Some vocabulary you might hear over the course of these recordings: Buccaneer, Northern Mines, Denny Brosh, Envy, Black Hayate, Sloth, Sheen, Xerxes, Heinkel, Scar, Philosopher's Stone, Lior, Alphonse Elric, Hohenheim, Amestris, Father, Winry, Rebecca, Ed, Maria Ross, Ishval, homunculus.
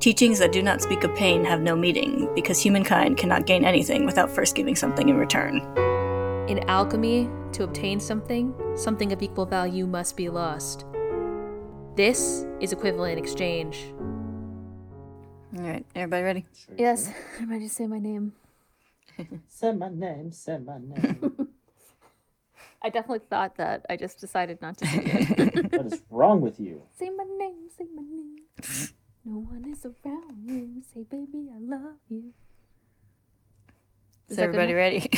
Teachings that do not speak of pain have no meaning, because humankind cannot gain anything without first giving something in return. In alchemy, to obtain something, something of equal value must be lost. This is Equivalent Exchange. All right, everybody ready? Yes, everybody just say my name. Say my name, say my name. I definitely thought that. I just decided not to say it. What is wrong with you? Say my name, say my name. No one is around you. Say, baby, I love you. Is everybody ready?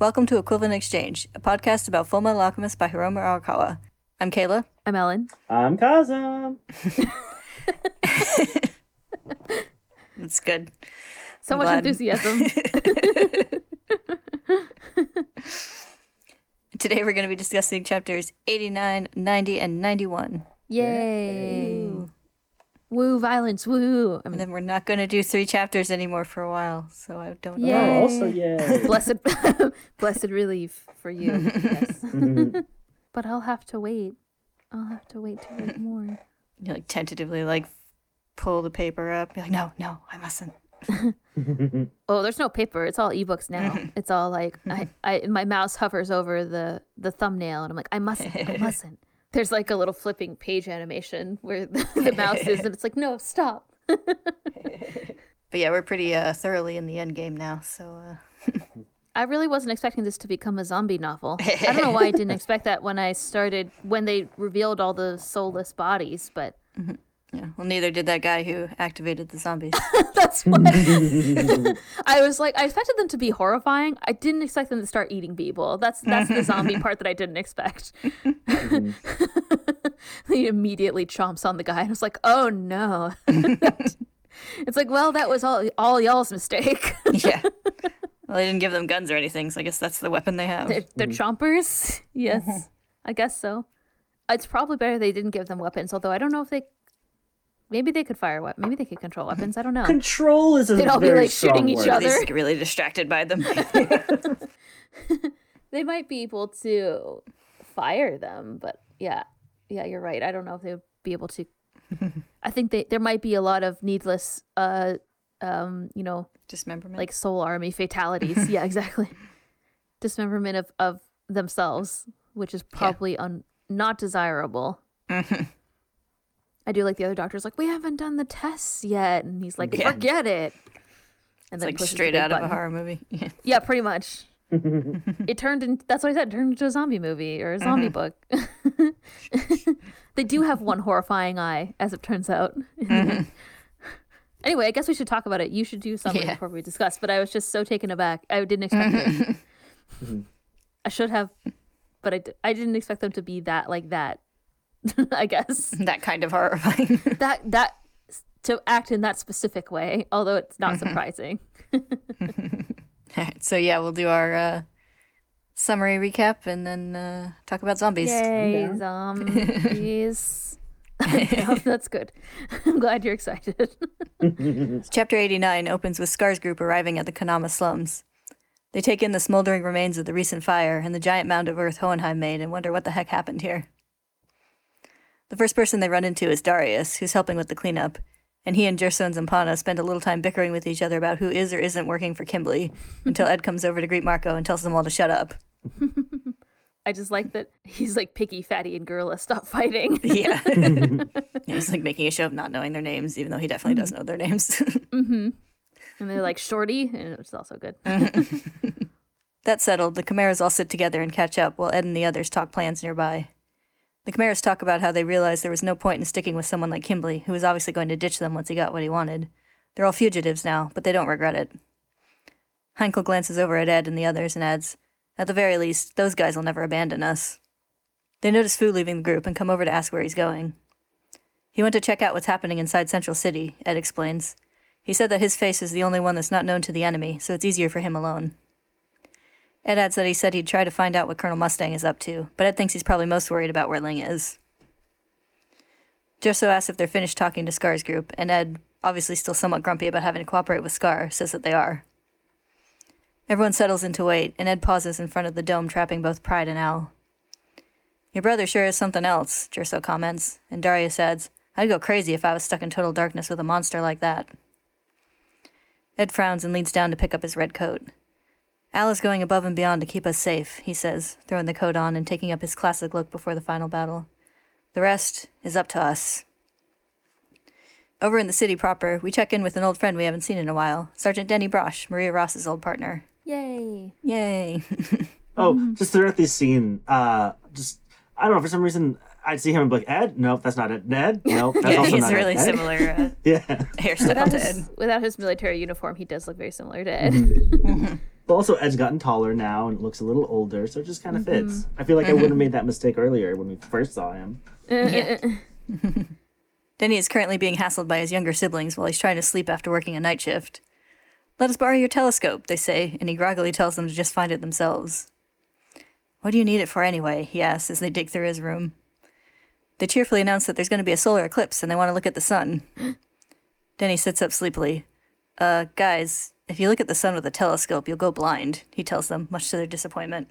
Welcome to Equivalent Exchange, a podcast about Fullmetal Alchemist by Hiromu Arakawa. I'm Kayla. I'm Ellen. I'm Kazam. That's good. So I'm much glad. Enthusiasm. Today we're going to be discussing chapters 89, 90, and 91. Yay! Woo, woo violence, woo! And then we're not going to do three chapters anymore for a while, so I don't know. Oh, also yay! Blessed relief for you. Yes. But I'll have to wait. I'll have to wait to read more. You like tentatively like pull the paper up. Be like, no, I mustn't. Oh, there's no paper. It's all ebooks now. It's all like I my mouse hovers over the thumbnail and I'm like, I mustn't. There's like a little flipping page animation where the mouse is and it's like, no, stop. But yeah, we're pretty thoroughly in the end game now, so I really wasn't expecting this to become a zombie novel. I don't know why I didn't expect that when they revealed all the soulless bodies, but yeah, well, neither did that guy who activated the zombies. That's what I was like. I expected them to be horrifying. I didn't expect them to start eating people. That's the zombie part that I didn't expect. He immediately chomps on the guy, and I was like, "Oh no!" It's like, well, that was all y'all's mistake. Yeah. Well, they didn't give them guns or anything, so I guess that's the weapon they have. They're chompers. Yes, I guess so. It's probably better they didn't give them weapons, although I don't know if they. Maybe they could fire weapons. Maybe they could control weapons. I don't know. Control is a very strong word. They'd all be like shooting each other. They get really distracted by them. They might be able to fire them, but yeah, you're right. I don't know if they would be able to. I think there might be a lot of needless, dismemberment, like soul army fatalities. Yeah, exactly. Dismemberment of themselves, which is probably not desirable. I do like the other doctor's like, we haven't done the tests yet. And he's like, forget it. And it's then like straight out of a horror movie. Yeah, pretty much. It turned into, that's what I said, turned into a zombie movie or a zombie book. They do have one horrifying eye, as it turns out. Anyway, I guess we should talk about it. You should do something before we discuss, but I was just so taken aback. I didn't expect it. I should have, but I didn't expect them to be that like that. I guess that kind of horrifying. that to act in that specific way, although it's not surprising. All right, so yeah, we'll do our summary recap and then talk about zombies. Yay, yeah. Zombies! No, that's good. I'm glad you're excited. Chapter 89 opens with Scar's group arriving at the Kanama slums. They take in the smoldering remains of the recent fire and the giant mound of earth Hohenheim made, and wonder what the heck happened here. The first person they run into is Darius, who's helping with the cleanup, and he and Jerso and Zampano spend a little time bickering with each other about who is or isn't working for Kimblee, until Ed comes over to greet Marco and tells them all to shut up. I just like that he's like, picky, fatty, and gorilla, stop fighting. Yeah. He's like making a show of not knowing their names, even though he definitely does know their names. And they're like, shorty, and it's also good. That settled, the Chimeras all sit together and catch up while Ed and the others talk plans nearby. The Chimeras talk about how they realized there was no point in sticking with someone like Kimblee, who was obviously going to ditch them once he got what he wanted. They're all fugitives now, but they don't regret it. Heinkel glances over at Ed and the others and adds, at the very least, those guys will never abandon us. They notice Fu leaving the group and come over to ask where he's going. He went to check out what's happening inside Central City, Ed explains. He said that his face is the only one that's not known to the enemy, so it's easier for him alone. Ed adds that he said he'd try to find out what Colonel Mustang is up to, but Ed thinks he's probably most worried about where Ling is. Jerso asks if they're finished talking to Scar's group, and Ed, obviously still somewhat grumpy about having to cooperate with Scar, says that they are. Everyone settles in to wait, and Ed pauses in front of the dome trapping both Pride and Owl. Your brother sure is something else, Jerso comments, and Darius adds, I'd go crazy if I was stuck in total darkness with a monster like that. Ed frowns and leans down to pick up his red coat. Al is going above and beyond to keep us safe, he says, throwing the coat on and taking up his classic look before the final battle. The rest is up to us. Over in the city proper, we check in with an old friend we haven't seen in a while, Sergeant Denny Brosh, Maria Ross's old partner. Yay. Yay. Oh, just throughout this scene, I don't know, for some reason, I'd see him and be like, Ed? Nope, that's not Ed. Ned? Nope, that's also not really Ed. He's really similar hairstyle to Ed. Without his military uniform, he does look very similar to Ed. Mm-hmm. But also, Ed's gotten taller now and looks a little older, so it just kind of fits. I feel like I would have made that mistake earlier when we first saw him. Denny is currently being hassled by his younger siblings while he's trying to sleep after working a night shift. Let us borrow your telescope, they say, and he groggily tells them to just find it themselves. What do you need it for anyway, he asks as they dig through his room. They cheerfully announce that there's going to be a solar eclipse and they want to look at the sun. Denny sits up sleepily. Guys, if you look at the sun with a telescope, you'll go blind, he tells them, much to their disappointment.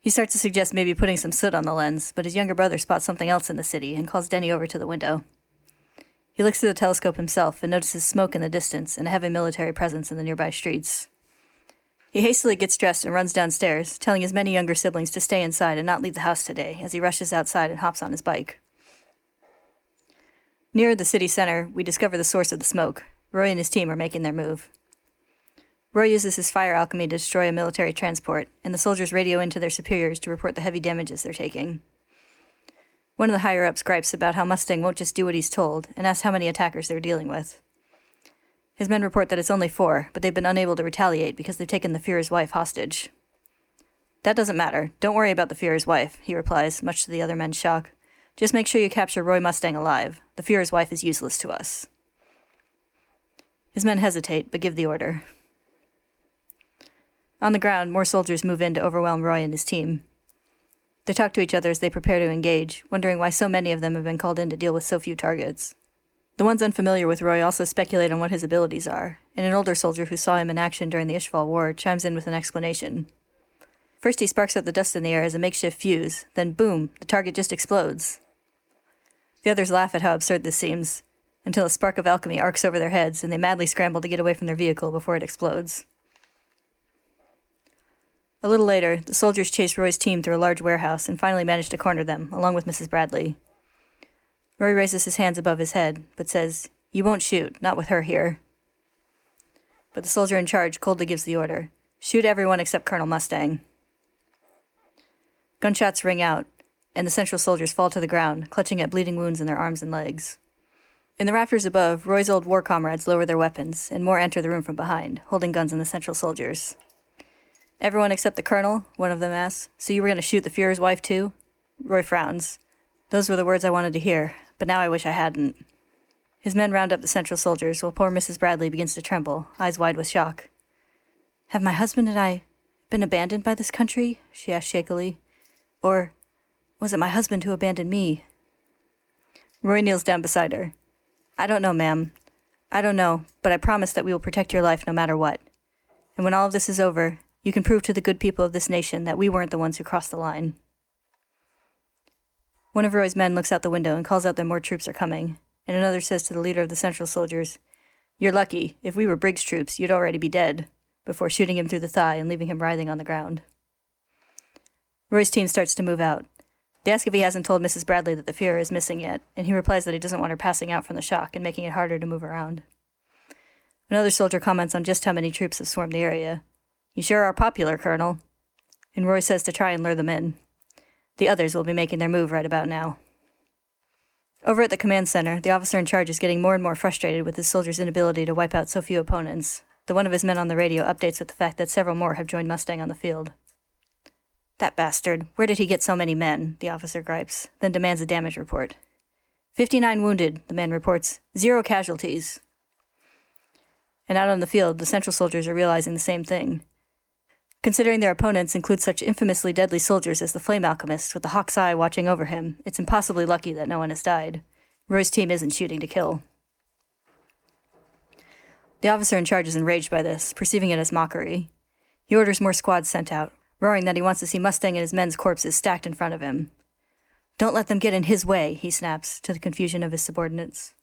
He starts to suggest maybe putting some soot on the lens, but his younger brother spots something else in the city and calls Denny over to the window. He looks through the telescope himself and notices smoke in the distance and a heavy military presence in the nearby streets. He hastily gets dressed and runs downstairs, telling his many younger siblings to stay inside and not leave the house today, as he rushes outside and hops on his bike. Nearer the city center, we discover the source of the smoke. Roy and his team are making their move. Roy uses his fire alchemy to destroy a military transport, and the soldiers radio into their superiors to report the heavy damages they're taking. One of the higher-ups gripes about how Mustang won't just do what he's told, and asks how many attackers they're dealing with. His men report that it's only 4, but they've been unable to retaliate because they've taken the Fuhrer's wife hostage. That doesn't matter. Don't worry about the Fuhrer's wife, he replies, much to the other men's shock. Just make sure you capture Roy Mustang alive. The Fuhrer's wife is useless to us. His men hesitate, but give the order. On the ground, more soldiers move in to overwhelm Roy and his team. They talk to each other as they prepare to engage, wondering why so many of them have been called in to deal with so few targets. The ones unfamiliar with Roy also speculate on what his abilities are, and an older soldier who saw him in action during the Ishval War chimes in with an explanation. First he sparks up the dust in the air as a makeshift fuse, then boom, the target just explodes. The others laugh at how absurd this seems, until a spark of alchemy arcs over their heads and they madly scramble to get away from their vehicle before it explodes. A little later, the soldiers chase Roy's team through a large warehouse and finally manage to corner them, along with Mrs. Bradley. Roy raises his hands above his head, but says, You won't shoot, not with her here. But the soldier in charge coldly gives the order, Shoot everyone except Colonel Mustang. Gunshots ring out, and the Central soldiers fall to the ground, clutching at bleeding wounds in their arms and legs. In the rafters above, Roy's old war comrades lower their weapons, and more enter the room from behind, holding guns on the Central soldiers. Everyone except the Colonel, one of them asks, So you were going to shoot the Fuhrer's wife too? Roy frowns. Those were the words I wanted to hear, but now I wish I hadn't. His men round up the Central soldiers while poor Mrs. Bradley begins to tremble, eyes wide with shock. Have my husband and I been abandoned by this country? She asks shakily. Or was it my husband who abandoned me? Roy kneels down beside her. I don't know, ma'am. I don't know, but I promise that we will protect your life no matter what. And when all of this is over, you can prove to the good people of this nation that we weren't the ones who crossed the line. One of Roy's men looks out the window and calls out that more troops are coming, and another says to the leader of the Central soldiers, You're lucky. If we were Briggs' troops, you'd already be dead, before shooting him through the thigh and leaving him writhing on the ground. Roy's team starts to move out. They ask if he hasn't told Mrs. Bradley that the Fuhrer is missing yet, and he replies that he doesn't want her passing out from the shock and making it harder to move around. Another soldier comments on just how many troops have swarmed the area. You sure are popular, Colonel. And Roy says to try and lure them in. The others will be making their move right about now. Over at the command center, the officer in charge is getting more and more frustrated with his soldiers' inability to wipe out so few opponents, though one of his men on the radio updates with the fact that several more have joined Mustang on the field. That bastard, where did he get so many men? The officer gripes, then demands a damage report. 59 wounded, the man reports. 0 casualties. And out on the field, the Central soldiers are realizing the same thing. Considering their opponents include such infamously deadly soldiers as the Flame Alchemist with the Hawk's Eye watching over him, it's impossibly lucky that no one has died. Roy's team isn't shooting to kill. The officer in charge is enraged by this, perceiving it as mockery. He orders more squads sent out, roaring that he wants to see Mustang and his men's corpses stacked in front of him. "Don't let them get in his way," he snaps, to the confusion of his subordinates.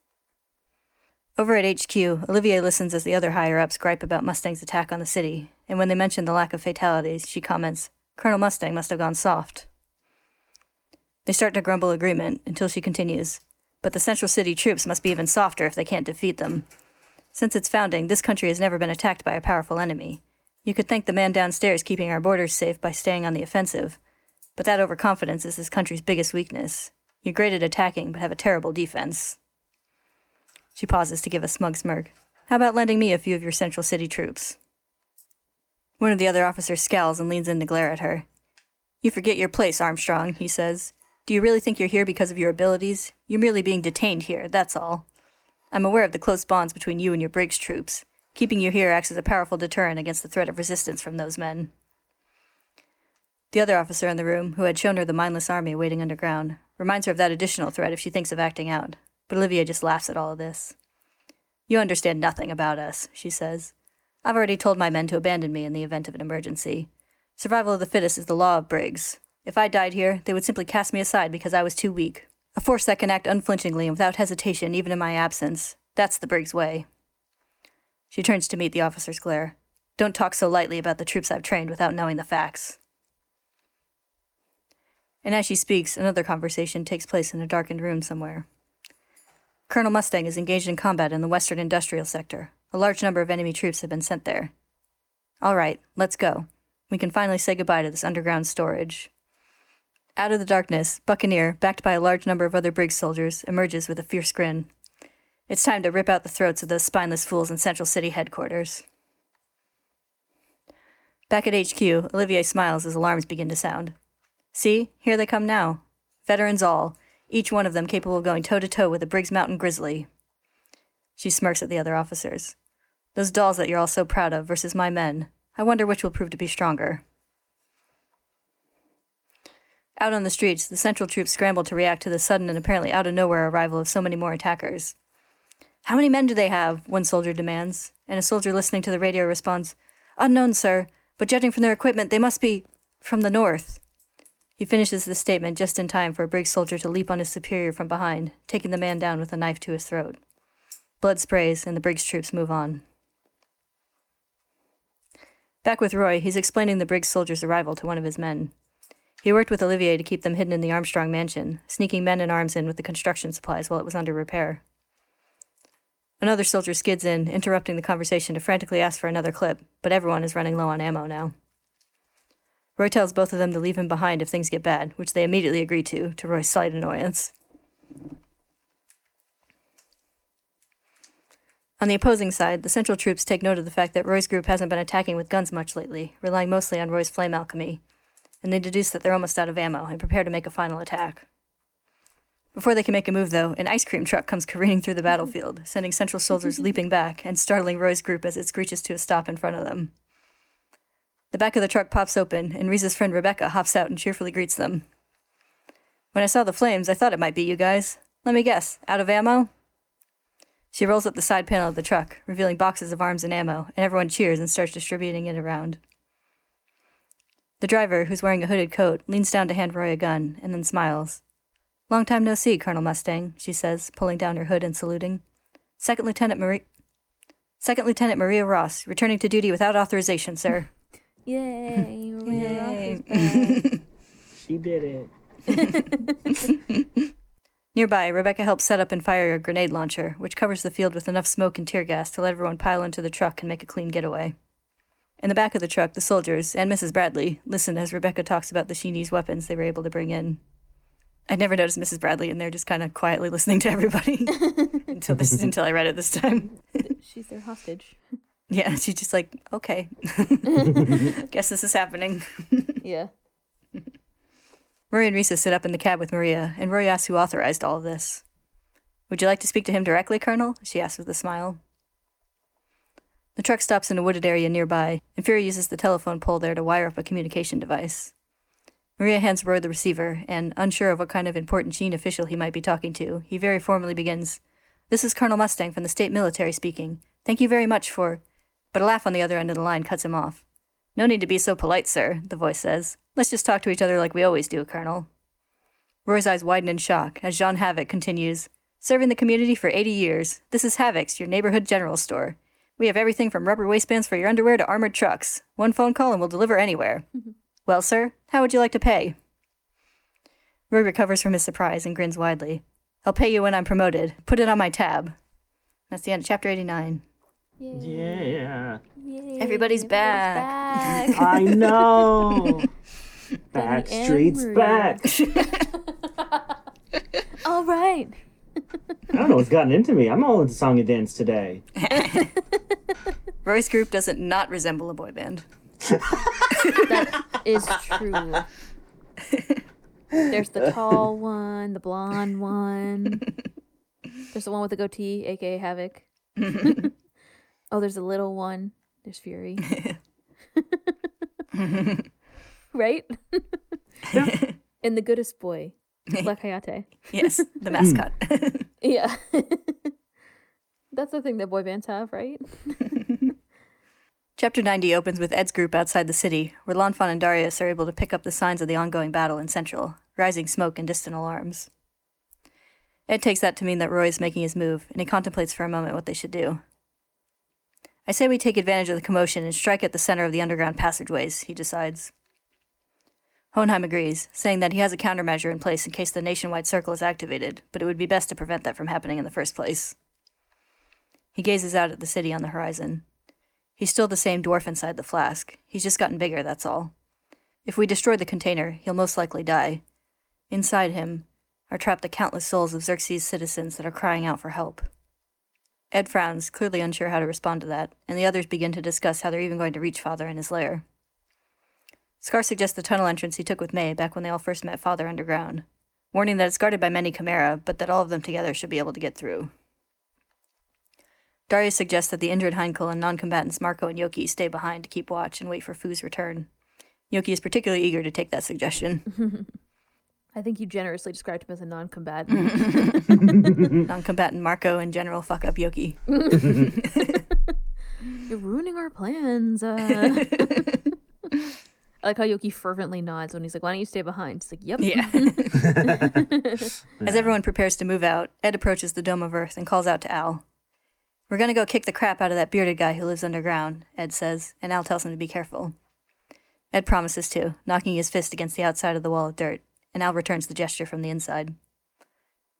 Over at HQ, Olivier listens as the other higher-ups gripe about Mustang's attack on the city, and when they mention the lack of fatalities, she comments, "Colonel Mustang must have gone soft." They start to grumble agreement, until she continues, "But the Central City troops must be even softer if they can't defeat them. Since its founding, this country has never been attacked by a powerful enemy. You could thank the man downstairs keeping our borders safe by staying on the offensive, but that overconfidence is this country's biggest weakness. You're great at attacking, but have a terrible defense." She pauses to give a smug smirk. "How about lending me a few of your Central City troops?" One of the other officers scowls and leans in to glare at her. "You forget your place, Armstrong," he says. "Do you really think you're here because of your abilities? You're merely being detained here, that's all. I'm aware of the close bonds between you and your Briggs troops. Keeping you here acts as a powerful deterrent against the threat of resistance from those men." The other officer in the room, who had shown her the mindless army waiting underground, reminds her of that additional threat if she thinks of acting out, but Olivia just laughs at all of this. "You understand nothing about us," she says. "I've already told my men to abandon me in the event of an emergency. Survival of the fittest is the law of Briggs. If I died here, they would simply cast me aside because I was too weak. A force that can act unflinchingly and without hesitation even in my absence. That's the Briggs way." She turns to meet the officer's glare. "Don't talk so lightly about the troops I've trained without knowing the facts." And as she speaks, another conversation takes place in a darkened room somewhere. Colonel Mustang is engaged in combat in the Western Industrial Sector. A large number of enemy troops have been sent there. "All right, let's go. We can finally say goodbye to this underground storage." Out of the darkness, Buccaneer, backed by a large number of other Briggs soldiers, emerges with a fierce grin. It's time to rip out the throats of those spineless fools in Central City headquarters. Back at HQ, Olivier smiles as alarms begin to sound. "See, here they come now. Veterans all, each one of them capable of going toe-to-toe with a Briggs Mountain grizzly." She smirks at the other officers. "Those dolls that you're all so proud of versus my men. I wonder which will prove to be stronger." Out on the streets, the Central troops scramble to react to the sudden and apparently out-of-nowhere arrival of so many more attackers. "How many men do they have?" one soldier demands, and a soldier listening to the radio responds, "Unknown, sir, but judging from their equipment, they must be from the north." He finishes the statement just in time for a Briggs soldier to leap on his superior from behind, taking the man down with a knife to his throat. Blood sprays, and the Briggs troops move on. Back with Roy, he's explaining the Briggs soldier's arrival to one of his men. He worked with Olivier to keep them hidden in the Armstrong mansion, sneaking men and arms in with the construction supplies while it was under repair. Another soldier skids in, interrupting the conversation to frantically ask for another clip, but everyone is running low on ammo now. Roy tells both of them to leave him behind if things get bad, which they immediately agree to Roy's slight annoyance. On the opposing side, the Central troops take note of the fact that Roy's group hasn't been attacking with guns much lately, relying mostly on Roy's flame alchemy, and they deduce that they're almost out of ammo and prepare to make a final attack. Before they can make a move, though, an ice cream truck comes careening through the battlefield, sending Central soldiers leaping back and startling Roy's group as it screeches to a stop in front of them. The back of the truck pops open, and Reese's friend Rebecca hops out and cheerfully greets them. "When I saw the flames, I thought it might be you guys. Let me guess, out of ammo?" She rolls up the side panel of the truck, revealing boxes of arms and ammo, and everyone cheers and starts distributing it around. The driver, who's wearing a hooded coat, leans down to hand Roy a gun, and then smiles. "Long time no see, Colonel Mustang," she says, pulling down her hood and saluting. Second Lieutenant Maria Ross, returning to duty without authorization, sir." Yay, Maria Ross. She did it. Nearby, Rebecca helps set up and fire a grenade launcher, which covers the field with enough smoke and tear gas to let everyone pile into the truck and make a clean getaway. In the back of the truck, the soldiers, and Mrs. Bradley, listen as Rebecca talks about the Sheenie's weapons they were able to bring in. I'd never noticed Mrs. Bradley in there, just kind of quietly listening to everybody until I read it this time. She's their hostage. Yeah, she's just like, okay. Guess this is happening. Yeah. Roy and Risa sit up in the cab with Maria, and Roy asks who authorized all of this. "Would you like to speak to him directly, Colonel?" she asks with a smile. The truck stops in a wooded area nearby, and Fury uses the telephone pole there to wire up a communication device. Maria hands Roy the receiver, and, unsure of what kind of important Sheen official he might be talking to, he very formally begins, "This is Colonel Mustang from the state military speaking. Thank you very much for—" But a laugh on the other end of the line cuts him off. No need to be so polite, sir, the voice says. Let's just talk to each other like we always do, Colonel. Roy's eyes widen in shock as Jean Havoc continues. Serving the community for 80 years, this is Havoc's, your neighborhood general store. We have everything from rubber waistbands for your underwear to armored trucks. One phone call and we'll deliver anywhere. Well, sir, how would you like to pay? Roy recovers from his surprise and grins widely. I'll pay you when I'm promoted. Put it on my tab. That's the end of Chapter 89. Yeah. Everybody's back. I know. Backstreet's back. All right. I don't know what's gotten into me. I'm all into song and dance today. Roy's group doesn't not resemble a boy band. That is true. There's the tall one, the blonde one. There's the one with the goatee, a.k.a. Havoc. Oh, there's a little one. There's Fury. Right? And the goodest boy, Black Hayate. Yes, the mascot. Yeah. That's the thing that boy bands have, right? Chapter 90 opens with Ed's group outside the city, where Lan Fan and Darius are able to pick up the signs of the ongoing battle in Central, rising smoke and distant alarms. Ed takes that to mean that Roy is making his move, and he contemplates for a moment what they should do. I say we take advantage of the commotion and strike at the center of the underground passageways, he decides. Hohenheim agrees, saying that he has a countermeasure in place in case the nationwide circle is activated, but it would be best to prevent that from happening in the first place. He gazes out at the city on the horizon. He's still the same dwarf inside the flask. He's just gotten bigger, that's all. If we destroy the container, he'll most likely die. Inside him are trapped the countless souls of Xerxes' citizens that are crying out for help. Ed frowns, clearly unsure how to respond to that, and the others begin to discuss how they're even going to reach Father in his lair. Scar suggests the tunnel entrance he took with May back when they all first met Father underground, warning that it's guarded by many Chimera, but that all of them together should be able to get through. Darius suggests that the injured Heinkel and non-combatants Marco and Yoki stay behind to keep watch and wait for Fu's return. Yoki is particularly eager to take that suggestion. I think you generously described him as a non-combatant. Non-combatant Marco and General Fuck-Up Yoki. You're ruining our plans. I like how Yoki fervently nods when he's like, why don't you stay behind? He's like, yep. Yeah. As everyone prepares to move out, Ed approaches the Dome of Earth and calls out to Al. We're going to go kick the crap out of that bearded guy who lives underground, Ed says, and Al tells him to be careful. Ed promises to, knocking his fist against the outside of the wall of dirt, and Al returns the gesture from the inside.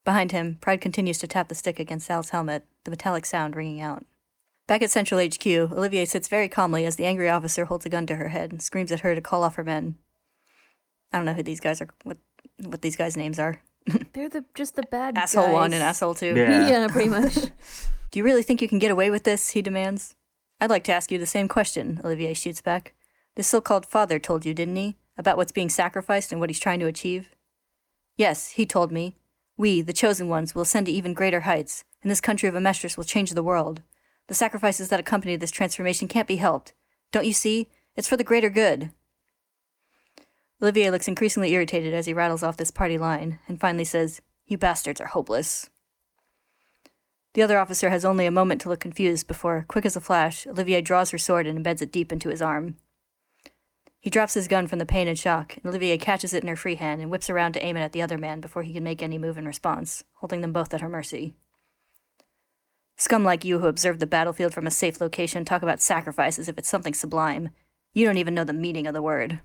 Behind him, Pride continues to tap the stick against Al's helmet, the metallic sound ringing out. Back at Central HQ, Olivier sits very calmly as the angry officer holds a gun to her head and screams at her to call off her men. I don't know who these guys are, what these guys' names are. They're just the bad guys. Asshole one and asshole two. Yeah pretty much. Do you really think you can get away with this, he demands. I'd like to ask you the same question, Olivier shoots back. This so-called father told you, didn't he? About what's being sacrificed and what he's trying to achieve? Yes, he told me. We, the chosen ones, will ascend to even greater heights, and this country of Amestris will change the world. The sacrifices that accompany this transformation can't be helped. Don't you see? It's for the greater good. Olivier looks increasingly irritated as he rattles off this party line, and finally says, You bastards are hopeless. The other officer has only a moment to look confused before, quick as a flash, Olivier draws her sword and embeds it deep into his arm. He drops his gun from the pain and shock, and Olivier catches it in her free hand and whips around to aim it at the other man before he can make any move in response, holding them both at her mercy. Scum like you who observed the battlefield from a safe location talk about sacrifice as if it's something sublime. You don't even know the meaning of the word.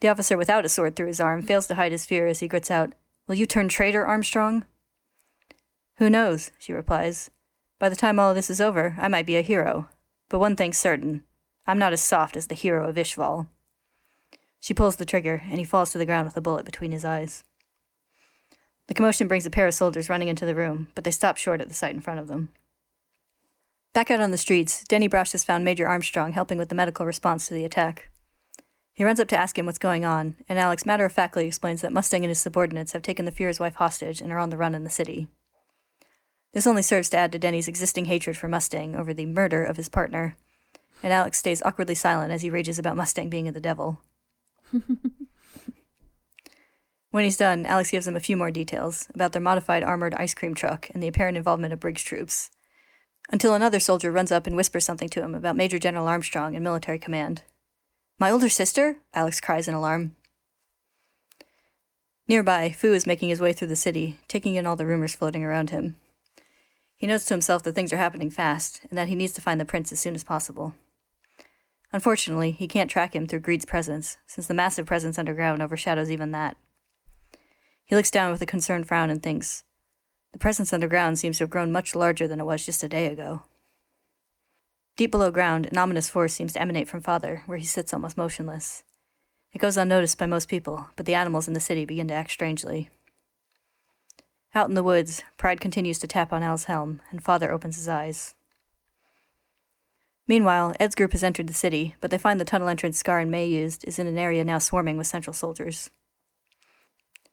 The officer without a sword through his arm fails to hide his fear as he grits out, Will you turn traitor, Armstrong? Who knows, she replies. By the time all of this is over, I might be a hero. But one thing's certain. I'm not as soft as the hero of Ishval. She pulls the trigger, and he falls to the ground with a bullet between his eyes. The commotion brings a pair of soldiers running into the room, but they stop short at the sight in front of them. Back out on the streets, Denny Brosh has found Major Armstrong helping with the medical response to the attack. He runs up to ask him what's going on, and Alex matter-of-factly explains that Mustang and his subordinates have taken the Fuhrer's wife hostage and are on the run in the city. This only serves to add to Denny's existing hatred for Mustang over the murder of his partner, and Alex stays awkwardly silent as he rages about Mustang being the devil. When he's done, Alex gives him a few more details about their modified armored ice cream truck and the apparent involvement of Briggs troops. until another soldier runs up and whispers something to him about Major General Armstrong in military command. "My older sister?" Alex cries in alarm. Nearby, Fu is making his way through the city, taking in all the rumors floating around him. He notes to himself that things are happening fast, and that he needs to find the prince as soon as possible. Unfortunately, he can't track him through Greed's presence, since the massive presence underground overshadows even that. He looks down with a concerned frown and thinks, "The presence underground seems to have grown much larger than it was just a day ago." Deep below ground, an ominous force seems to emanate from Father, where he sits almost motionless. It goes unnoticed by most people, but the animals in the city begin to act strangely. Out in the woods, Pride continues to tap on Al's helm, and Father opens his eyes. Meanwhile, Ed's group has entered the city, but they find the tunnel entrance Scar and May used is in an area now swarming with Central soldiers.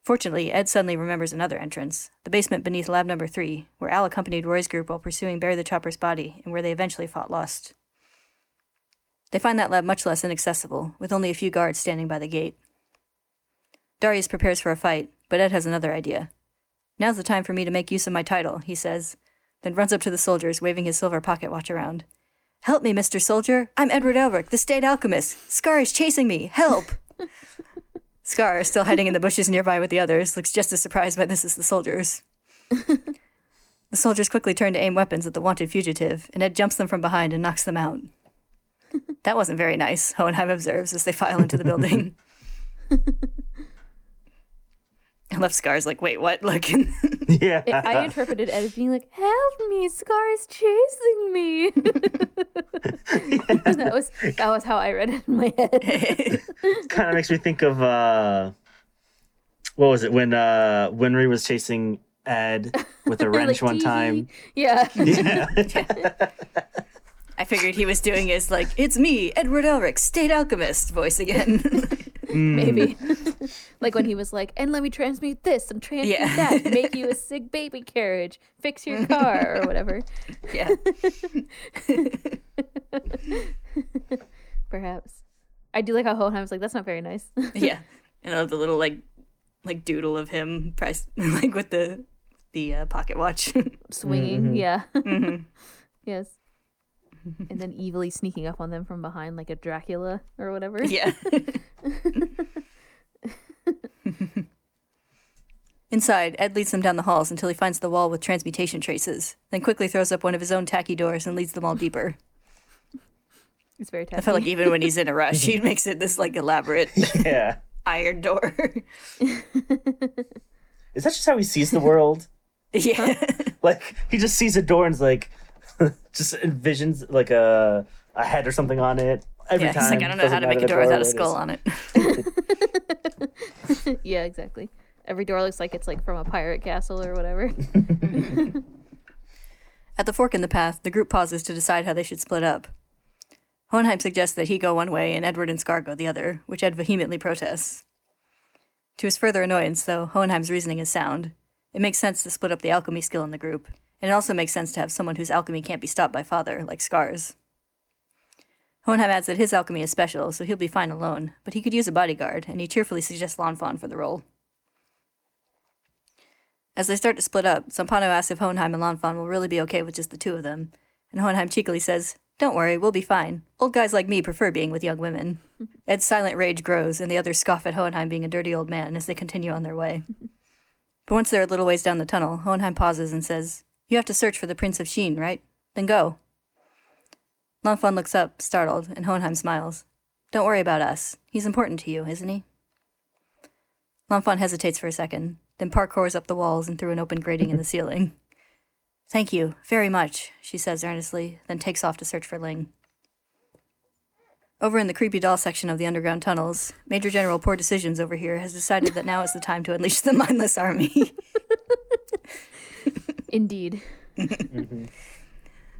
Fortunately, Ed suddenly remembers another entrance, the basement beneath lab number 3, where Al accompanied Roy's group while pursuing Barry the Chopper's body, and where they eventually fought Lost. They find that lab much less inaccessible, with only a few guards standing by the gate. Darius prepares for a fight, but Ed has another idea. "Now's the time for me to make use of my title," he says, then runs up to the soldiers, waving his silver pocket watch around. "Help me, Mr. Soldier! I'm Edward Elric, the State Alchemist! Scar is chasing me! Help!" Scar, still hiding in the bushes nearby with the others, looks just as surprised by this as the soldiers. The soldiers quickly turn to aim weapons at the wanted fugitive, and Ed jumps them from behind and knocks them out. "That wasn't very nice," Hohenheim observes as they file into the building. I left Scar's like, "Wait, what?" Looking. Yeah. I interpreted Ed as being like, "Help me, Scar is chasing me." Yeah. That was how I read it in my head. It kind of makes me think of, what was it, when Winry was chasing Ed with a wrench like, one time. Yeah. I figured he was doing his, like, "It's me, Edward Elric, State Alchemist" voice again. Maybe. Like when he was like, "And let me transmute this and transmute that, make you a sick baby carriage, fix your car," or whatever. Yeah. Perhaps. I do like how Hohenheim's like, "That's not very nice." Yeah. And I love the little like doodle of him pressed, like with the pocket watch. Swinging, yeah. Mm-hmm. Yes. And then evilly sneaking up on them from behind like a Dracula or whatever. Yeah. Inside, Ed leads them down the halls until he finds the wall with transmutation traces, then quickly throws up one of his own tacky doors and leads them all deeper. It's very tacky. I feel like even when he's in a rush, he makes it this like elaborate iron door. Is that just how he sees the world? Yeah. Like, he just sees a door and's like, just envisions like a head or something on it every time. He's like, "I don't know how to make a door without a skull on it." Yeah, exactly. Every door looks like it's like from a pirate castle or whatever. At the fork in the path, the group pauses to decide how they should split up. Hohenheim suggests that he go one way and Edward and Scar go the other, which Ed vehemently protests. To his further annoyance, though, Hohenheim's reasoning is sound. It makes sense to split up the alchemy skill in the group. And it also makes sense to have someone whose alchemy can't be stopped by Father, like Scar's. Hohenheim adds that his alchemy is special, so he'll be fine alone, but he could use a bodyguard, and he cheerfully suggests Lan Fan for the role. As they start to split up, Zampano asks if Hohenheim and Lan Fan will really be okay with just the two of them, and Hohenheim cheekily says, "Don't worry, we'll be fine. Old guys like me prefer being with young women." Ed's silent rage grows, and the others scoff at Hohenheim being a dirty old man as they continue on their way. But once they're a little ways down the tunnel, Hohenheim pauses and says, "You have to search for the Prince of Sheen, right? Then go." Lan Fan looks up, startled, and Hohenheim smiles. "Don't worry about us. He's important to you, isn't he?" Lan Fan hesitates for a second, then parkours up the walls and through an open grating in the ceiling. "Thank you, very much," she says earnestly, then takes off to search for Ling. Over in the creepy doll section of the underground tunnels, Major General Poor Decisions over here has decided that now is the time to unleash the mindless army. Indeed.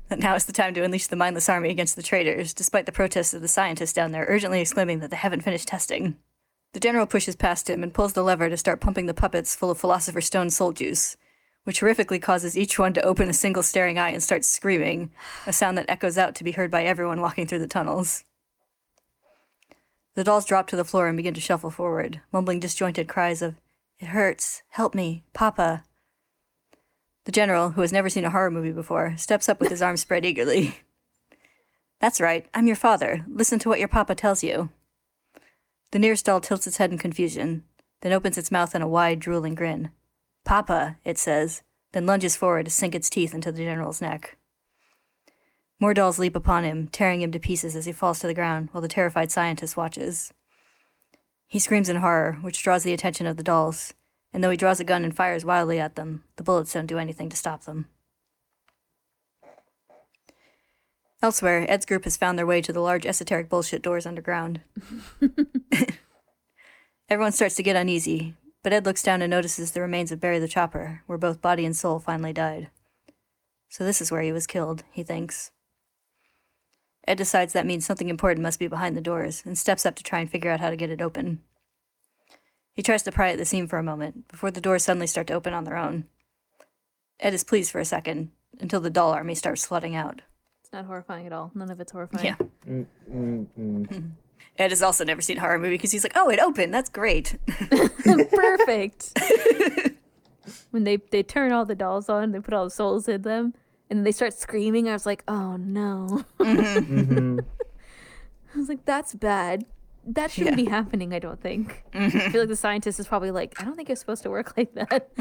Now is the time to unleash the mindless army against the traitors, despite the protests of the scientists down there urgently exclaiming that they haven't finished testing. The general pushes past him and pulls the lever to start pumping the puppets full of Philosopher's Stone soul juice, which horrifically causes each one to open a single staring eye and start screaming, a sound that echoes out to be heard by everyone walking through the tunnels. The dolls drop to the floor and begin to shuffle forward, mumbling disjointed cries of, "It hurts, help me, Papa." The general, who has never seen a horror movie before, steps up with his arms spread eagerly. That's right. I'm your father. Listen to what your papa tells you. The nearest doll tilts its head in confusion, then opens its mouth in a wide, drooling grin. Papa, it says, then lunges forward to sink its teeth into the general's neck. More dolls leap upon him, tearing him to pieces as he falls to the ground while the terrified scientist watches. He screams in horror, which draws the attention of the dolls, and though he draws a gun and fires wildly at them, the bullets don't do anything to stop them. Elsewhere, Ed's group has found their way to the large esoteric bullshit doors underground. Everyone starts to get uneasy, but Ed looks down and notices the remains of Barry the Chopper, where both body and soul finally died. So this is where he was killed, he thinks. Ed decides that means something important must be behind the doors, and steps up to try and figure out how to get it open. He tries to pry at the seam for a moment, before the doors suddenly start to open on their own. Ed is pleased for a second, until the doll army starts flooding out. Not horrifying at all. None of it's horrifying. Yeah. Ed has also never seen a horror movie because he's like, oh, it opened. That's great. Perfect. When they turn all the dolls on, they put all the souls in them, and they start screaming. I was like, oh, no. I was like, that's bad. That shouldn't be happening, I don't think. I feel like the scientist is probably like, I don't think it's supposed to work like that.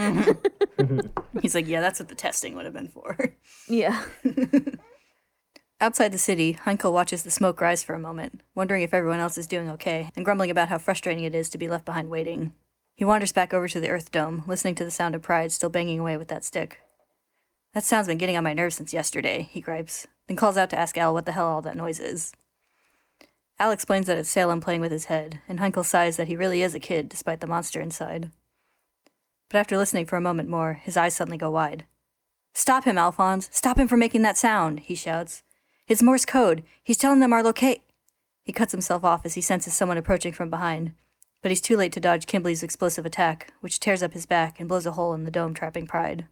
He's like, yeah, that's what the testing would have been for. Yeah. Outside the city, Heinkel watches the smoke rise for a moment, wondering if everyone else is doing okay, and grumbling about how frustrating it is to be left behind waiting. He wanders back over to the Earth Dome, listening to the sound of Pride still banging away with that stick. That sound's been getting on my nerves since yesterday, he gripes, then calls out to ask Al what the hell all that noise is. Al explains that it's Selim playing with his head, and Heinkel sighs that he really is a kid, despite the monster inside. But after listening for a moment more, his eyes suddenly go wide. Stop him, Alphonse! Stop him from making that sound! He shouts. It's Morse code. He's telling them our locate. He cuts himself off as he senses someone approaching from behind, but he's too late to dodge Kimblee's explosive attack, which tears up his back and blows a hole in the dome, trapping Pride.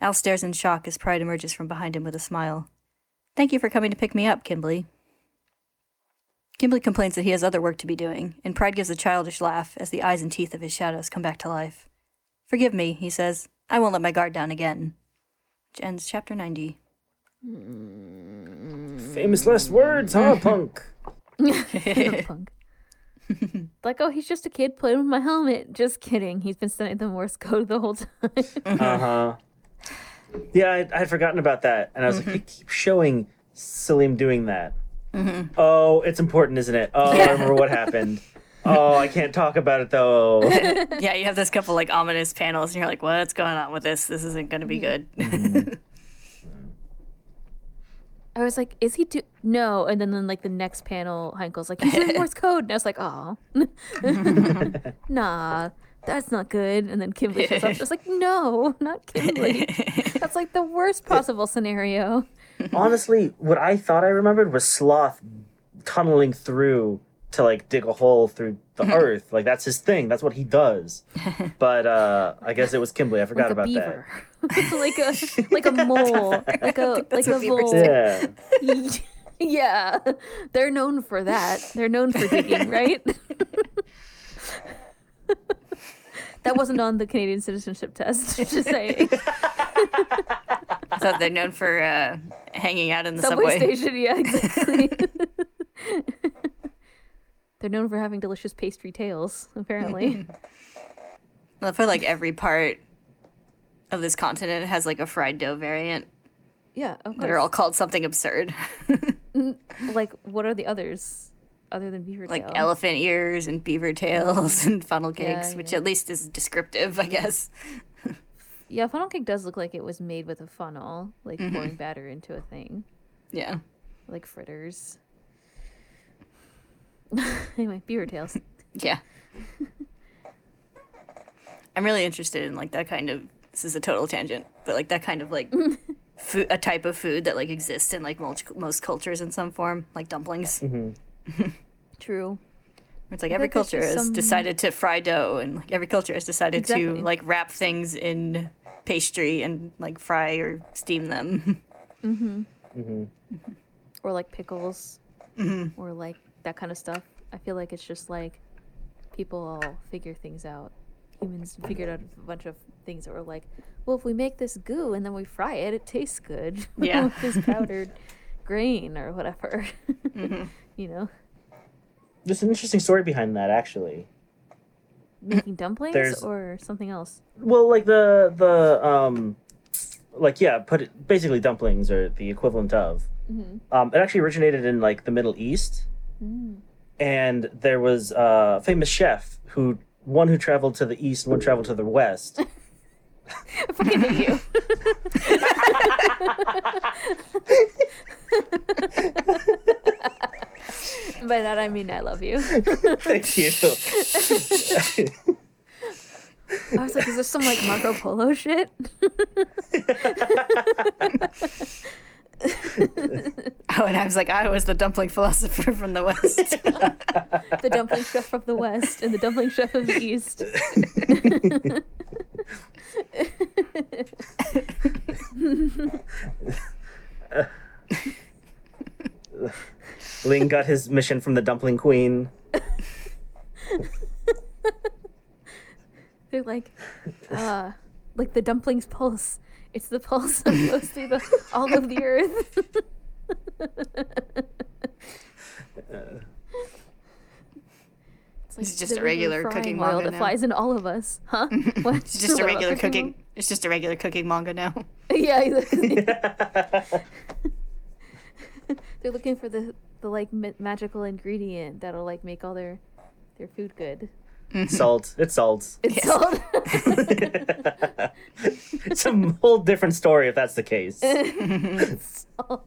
Al stares in shock as Pride emerges from behind him with a smile. Thank you for coming to pick me up, Kimblee. Kimblee complains that he has other work to be doing, and Pride gives a childish laugh as the eyes and teeth of his shadows come back to life. Forgive me, he says. I won't let my guard down again. Which ends chapter 90. Famous last words, huh, punk? Punk. Like, oh, he's just a kid playing with my helmet. Just kidding. He's been sending the Morse code the whole time. Yeah, I had forgotten about that. And I was like, you keep showing Selim doing that. Oh, it's important, isn't it? Oh, I remember what happened. Oh, I can't talk about it, though. Yeah, you have this couple, like, ominous panels, and you're like, what's going on with this? This isn't going to be good. I was like, is he do no? And then like the next panel, Heinkel's like, he's doing Morse code, and I was like, oh, nah, that's not good. And then Kimblee shows up, just like, no, not Kimblee. That's like the worst possible scenario. Honestly, what I thought I remembered was Sloth tunneling through to like dig a hole through the earth. Like that's his thing. That's what he does. But I guess it was Kimblee. I forgot about that. like a mole, like a mole. Yeah, they're known for that. They're known for digging, right? That wasn't on the Canadian citizenship test. Just saying. I thought they're known for hanging out in the subway station. Yeah, exactly. They're known for having delicious pastry tails, apparently. Well, I feel like every part of this continent has like a fried dough variant. Yeah, of course. That are all called something absurd. Like, what are the others other than beaver tails? Like elephant ears and beaver tails and funnel cakes, which at least is descriptive, I guess. Yeah, funnel cake does look like it was made with a funnel, like pouring batter into a thing. Yeah. Like fritters. Anyway, beaver tails. Yeah. I'm really interested in like that kind of, this is a total tangent, but like that kind of like a type of food that like exists in like most cultures in some form, like dumplings. True. It's like every culture has decided to fry dough, and like every culture has decided to like wrap things in pastry and like fry or steam them. Or like pickles. Or like that kind of stuff. I feel like it's just like people all figure things out. Humans figured out a bunch of things that were like, well, if we make this goo and then we fry it, it tastes good. Yeah. With this powdered grain or whatever. Mm-hmm. You know? There's an interesting story behind that, actually. Making dumplings or something else? Well, like basically dumplings are the equivalent of. Mm-hmm. It actually originated in like the Middle East. Mm. And there was a famous chef who traveled to the east and one traveled to the west. I fucking hate you. By that I mean I love you. Thank you. I was like, is this some like Marco Polo shit? Oh, and I was like, I was the dumpling philosopher from the West. The dumpling chef from the West and the dumpling chef of the East. Ling got his mission from the dumpling queen. They're like the dumpling's pulse. It's the pulse that goes through all of the earth. It's just a regular cooking manga that flies in all of us, huh? What? It's just a regular cooking. It's just a regular cooking manga now. Yeah, exactly. They're looking for the magical ingredient that'll like make all their food good. Salt. It's salt. It's salt. It's a whole different story if that's the case. Salt.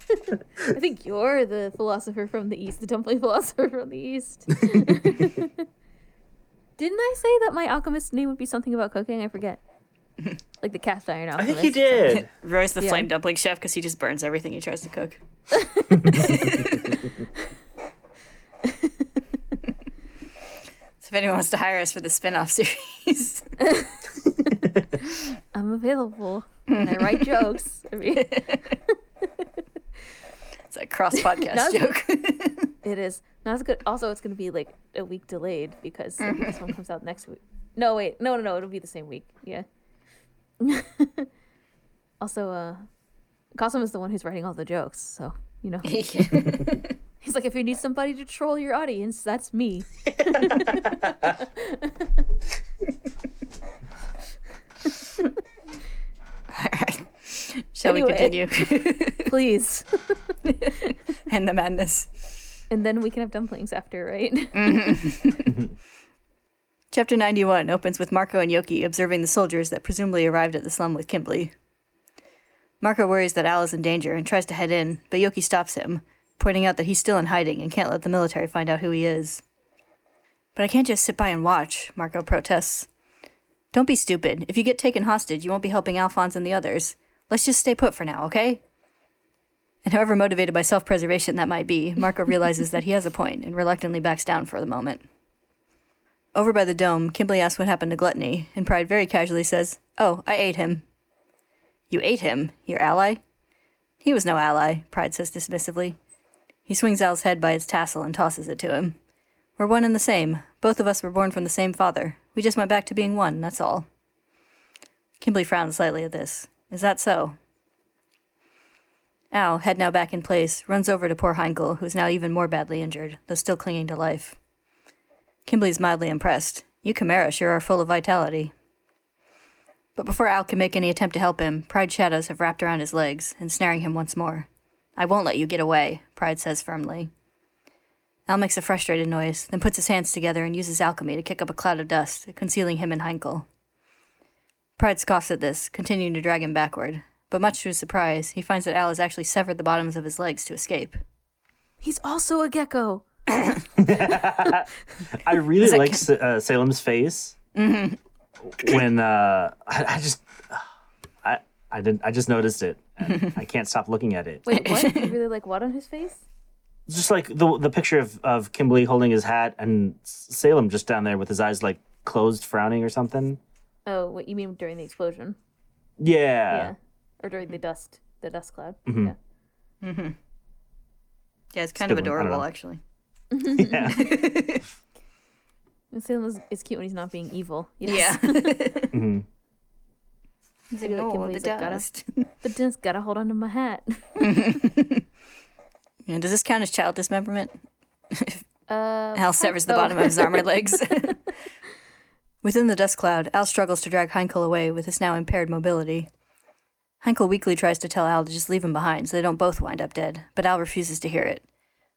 I think you're the philosopher from the East, the dumpling philosopher from the East. Didn't I say that my alchemist name would be something about cooking? I forget. Like the cast iron alchemist. I think he did. Roy's the flame dumpling chef because he just burns everything he tries to cook. If anyone wants to hire us for the spin-off series. I'm available. And I write jokes. I mean... It's a cross-podcast joke. It is. Not as good. Also, it's going to be like a week delayed because this one comes out next week. No, wait. No. It'll be the same week. Yeah. Also, Cosmo is the one who's writing all the jokes. So, you know. He's like, if you need somebody to troll your audience, that's me. All right. Shall we continue? Please. And the madness. And then we can have dumplings after, right? Mm-hmm. Chapter 91 opens with Marco and Yoki observing the soldiers that presumably arrived at the slum with Kimblee. Marco worries that Al is in danger and tries to head in, but Yoki stops him, pointing out that he's still in hiding and can't let the military find out who he is. But I can't just sit by and watch, Marco protests. Don't be stupid. If you get taken hostage, you won't be helping Alphonse and the others. Let's just stay put for now, okay? And however motivated by self-preservation that might be, Marco realizes that he has a point and reluctantly backs down for the moment. Over by the dome, Kimblee asks what happened to Gluttony, and Pride very casually says, "Oh, I ate him." "You ate him? Your ally?" "He was no ally," Pride says dismissively. He swings Al's head by its tassel and tosses it to him. "We're one and the same. Both of us were born from the same father. We just went back to being one, that's all." Kimblee frowns slightly at this. "Is that so?" Al, head now back in place, runs over to poor Heinkel, who's now even more badly injured, though still clinging to life. Kimblee's mildly impressed. "You Chimera sure are full of vitality." But before Al can make any attempt to help him, Pride shadows have wrapped around his legs, ensnaring him once more. "I won't let you get away," Pride says firmly. Al makes a frustrated noise, then puts his hands together and uses alchemy to kick up a cloud of dust, concealing him and Heinkel. Pride scoffs at this, continuing to drag him backward. But much to his surprise, he finds that Al has actually severed the bottoms of his legs to escape. "He's also a gecko." I really like Salem's face. Mm-hmm. When I just noticed it. And I can't stop looking at it. Wait, what? You really like what on his face? Just like the picture of Kimblee holding his hat and Salem just down there with his eyes like closed, frowning or something. Oh, what you mean during the explosion? Yeah. Or during the dust cloud. Mm-hmm. Yeah. Mm-hmm. Yeah, it's kind of adorable, actually. Yeah. Salem is cute when he's not being evil. Yes. Yeah. Mm-hmm. He's like, oh, Kimberly's the dust. The dust gotta hold on to my hat. Yeah, does this count as child dismemberment? Al severs the bottom of his armored legs. Within the dust cloud, Al struggles to drag Heinkel away with his now impaired mobility. Heinkel weakly tries to tell Al to just leave him behind so they don't both wind up dead, but Al refuses to hear it.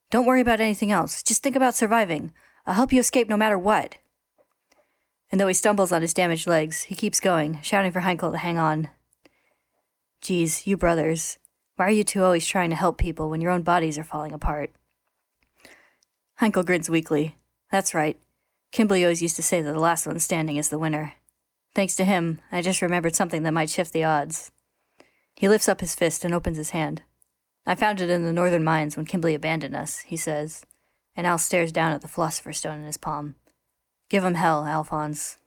Don't worry about anything else. Just think about surviving. I'll help you escape no matter what. And though he stumbles on his damaged legs, he keeps going, shouting for Heinkel to hang on. Geez, you brothers. Why are you two always trying to help people when your own bodies are falling apart? Heinkel grins weakly. That's right. Kimblee always used to say that the last one standing is the winner. Thanks to him, I just remembered something that might shift the odds. He lifts up his fist and opens his hand. I found it in the northern mines when Kimblee abandoned us, he says, and Al stares down at the Philosopher's Stone in his palm. Give him hell, Alphonse.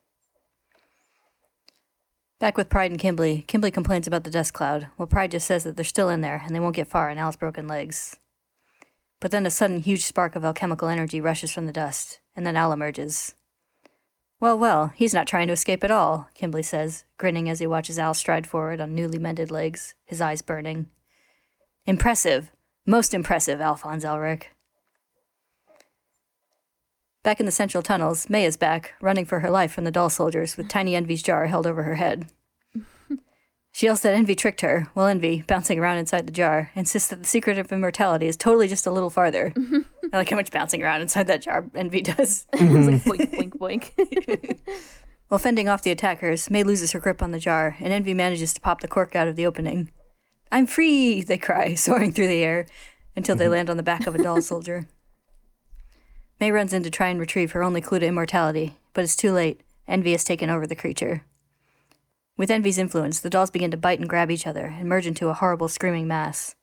Back with Pride and Kimblee, Kimblee complains about the dust cloud, while Pride just says that they're still in there and they won't get far in Al's broken legs. But then a sudden huge spark of alchemical energy rushes from the dust, and then Al emerges. Well, well, he's not trying to escape at all, Kimblee says, grinning as he watches Al stride forward on newly mended legs, his eyes burning. Impressive. Most impressive, Alphonse Elric. Back in the central tunnels, May is back, running for her life from the doll soldiers with tiny Envy's jar held over her head. She yells that Envy tricked her, while Envy, bouncing around inside the jar, insists that the secret of immortality is totally just a little farther. I like how much bouncing around inside that jar Envy does. It's like boink, boink, boink. While fending off the attackers, May loses her grip on the jar, and Envy manages to pop the cork out of the opening. I'm free, they cry, soaring through the air, until they land on the back of a doll soldier. May runs in to try and retrieve her only clue to immortality, but it's too late. Envy has taken over the creature. With Envy's influence, the dolls begin to bite and grab each other and merge into a horrible screaming mass.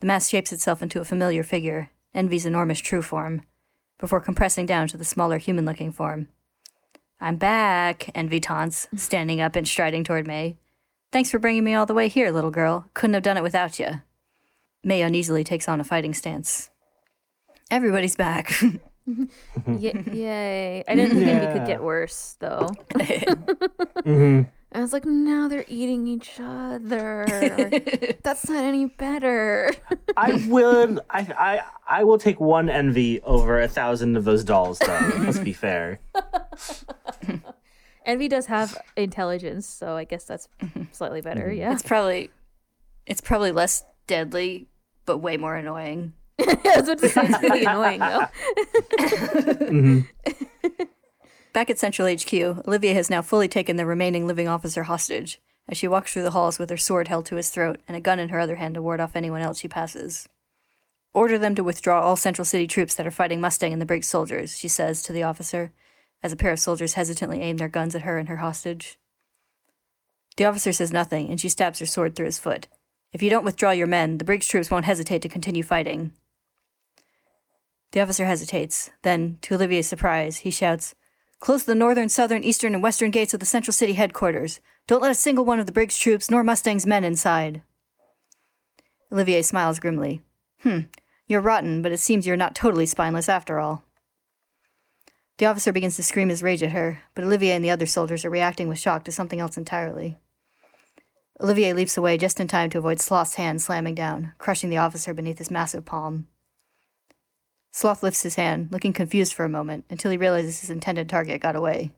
The mass shapes itself into a familiar figure, Envy's enormous true form, before compressing down to the smaller human-looking form. I'm back, Envy taunts, standing up and striding toward May. Thanks for bringing me all the way here, little girl. Couldn't have done it without you. May uneasily takes on a fighting stance. Everybody's back. Yay. I didn't think Envy could get worse, though. Mm-hmm. I was like, no, they're eating each other. Or, that's not any better. I will take one Envy over 1,000 of those dolls, though. Let's be fair. Envy does have intelligence, so I guess that's slightly better, yeah. It's probably less deadly, but way more annoying. It's really annoying, though. Mm-hmm. Back at Central HQ, Olivia has now fully taken the remaining living officer hostage, as she walks through the halls with her sword held to his throat and a gun in her other hand to ward off anyone else she passes. Order them to withdraw all Central City troops that are fighting Mustang and the Briggs soldiers, she says to the officer, as a pair of soldiers hesitantly aim their guns at her and her hostage. The officer says nothing, and she stabs her sword through his foot. If you don't withdraw your men, the Briggs troops won't hesitate to continue fighting. The officer hesitates. Then, to Olivier's surprise, he shouts, Close the northern, southern, eastern, and western gates of the Central City headquarters. Don't let a single one of the Briggs troops nor Mustang's men inside. Olivier smiles grimly. You're rotten, but it seems you're not totally spineless after all. The officer begins to scream his rage at her, but Olivier and the other soldiers are reacting with shock to something else entirely. Olivier leaps away just in time to avoid Sloth's hand slamming down, crushing the officer beneath his massive palm. Sloth lifts his hand, looking confused for a moment, until he realizes his intended target got away.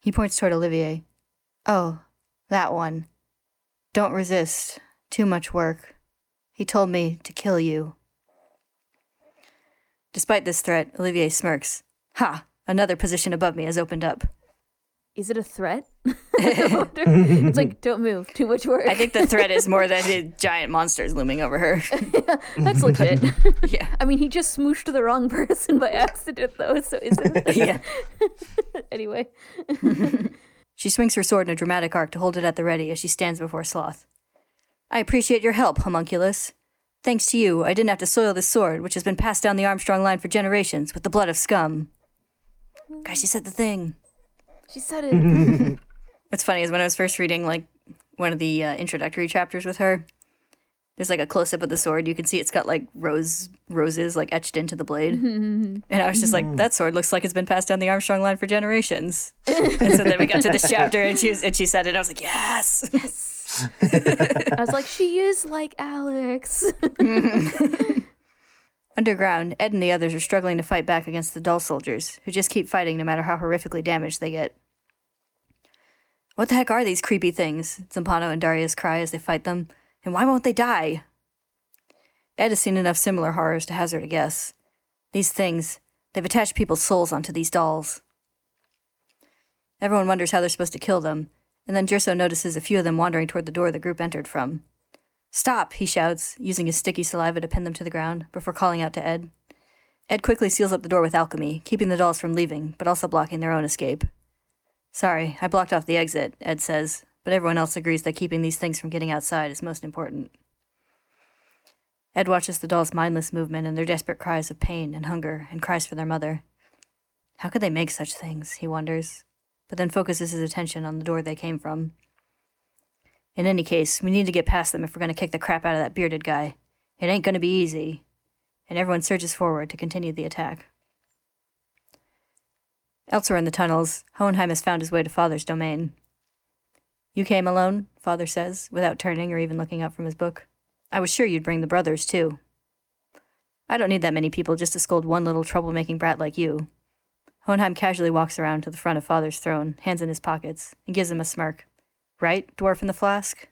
He points toward Olivier. Oh, that one. Don't resist. Too much work. He told me to kill you. Despite this threat, Olivier smirks. Ha! Another position above me has opened up. Is it a threat? It's like, don't move. Too much work. I think the threat is more that the giant monster is looming over her. Yeah, that's legit. Yeah. I mean, he just smooshed the wrong person by accident, though, so is it? Yeah. Anyway. She swings her sword in a dramatic arc to hold it at the ready as she stands before Sloth. I appreciate your help, homunculus. Thanks to you, I didn't have to soil this sword, which has been passed down the Armstrong line for generations with the blood of scum. Gosh, she said the thing. She said it. What's funny is when I was first reading, like, one of the introductory chapters with her, There's like a close-up of the sword. You can see it's got like roses like etched into the blade. Mm-hmm. And I was just like, that sword looks like it's been passed down the Armstrong line for generations. And so then we got to this chapter and she said it. And I was like, yes. Yes. I was like, she is like Alex. Underground, Ed and the others are struggling to fight back against the doll soldiers, who just keep fighting no matter how horrifically damaged they get. What the heck are these creepy things? Zampano and Darius cry as they fight them. And why won't they die? Ed has seen enough similar horrors to hazard a guess. These things, they've attached people's souls onto these dolls. Everyone wonders how they're supposed to kill them, and then Jerso notices a few of them wandering toward the door the group entered from. Stop, he shouts, using his sticky saliva to pin them to the ground, before calling out to Ed. Ed quickly seals up the door with alchemy, keeping the dolls from leaving, but also blocking their own escape. Sorry, I blocked off the exit, Ed says, but everyone else agrees that keeping these things from getting outside is most important. Ed watches the dolls' mindless movement and their desperate cries of pain and hunger, and cries for their mother. How could they make such things, he wonders, but then focuses his attention on the door they came from. In any case, we need to get past them if we're going to kick the crap out of that bearded guy. It ain't going to be easy. And everyone surges forward to continue the attack. Elsewhere in the tunnels, Hohenheim has found his way to Father's domain. You came alone, Father says, without turning or even looking up from his book. I was sure you'd bring the brothers, too. I don't need that many people just to scold one little troublemaking brat like you. Hohenheim casually walks around to the front of Father's throne, hands in his pockets, and gives him a smirk. Right, dwarf in the flask?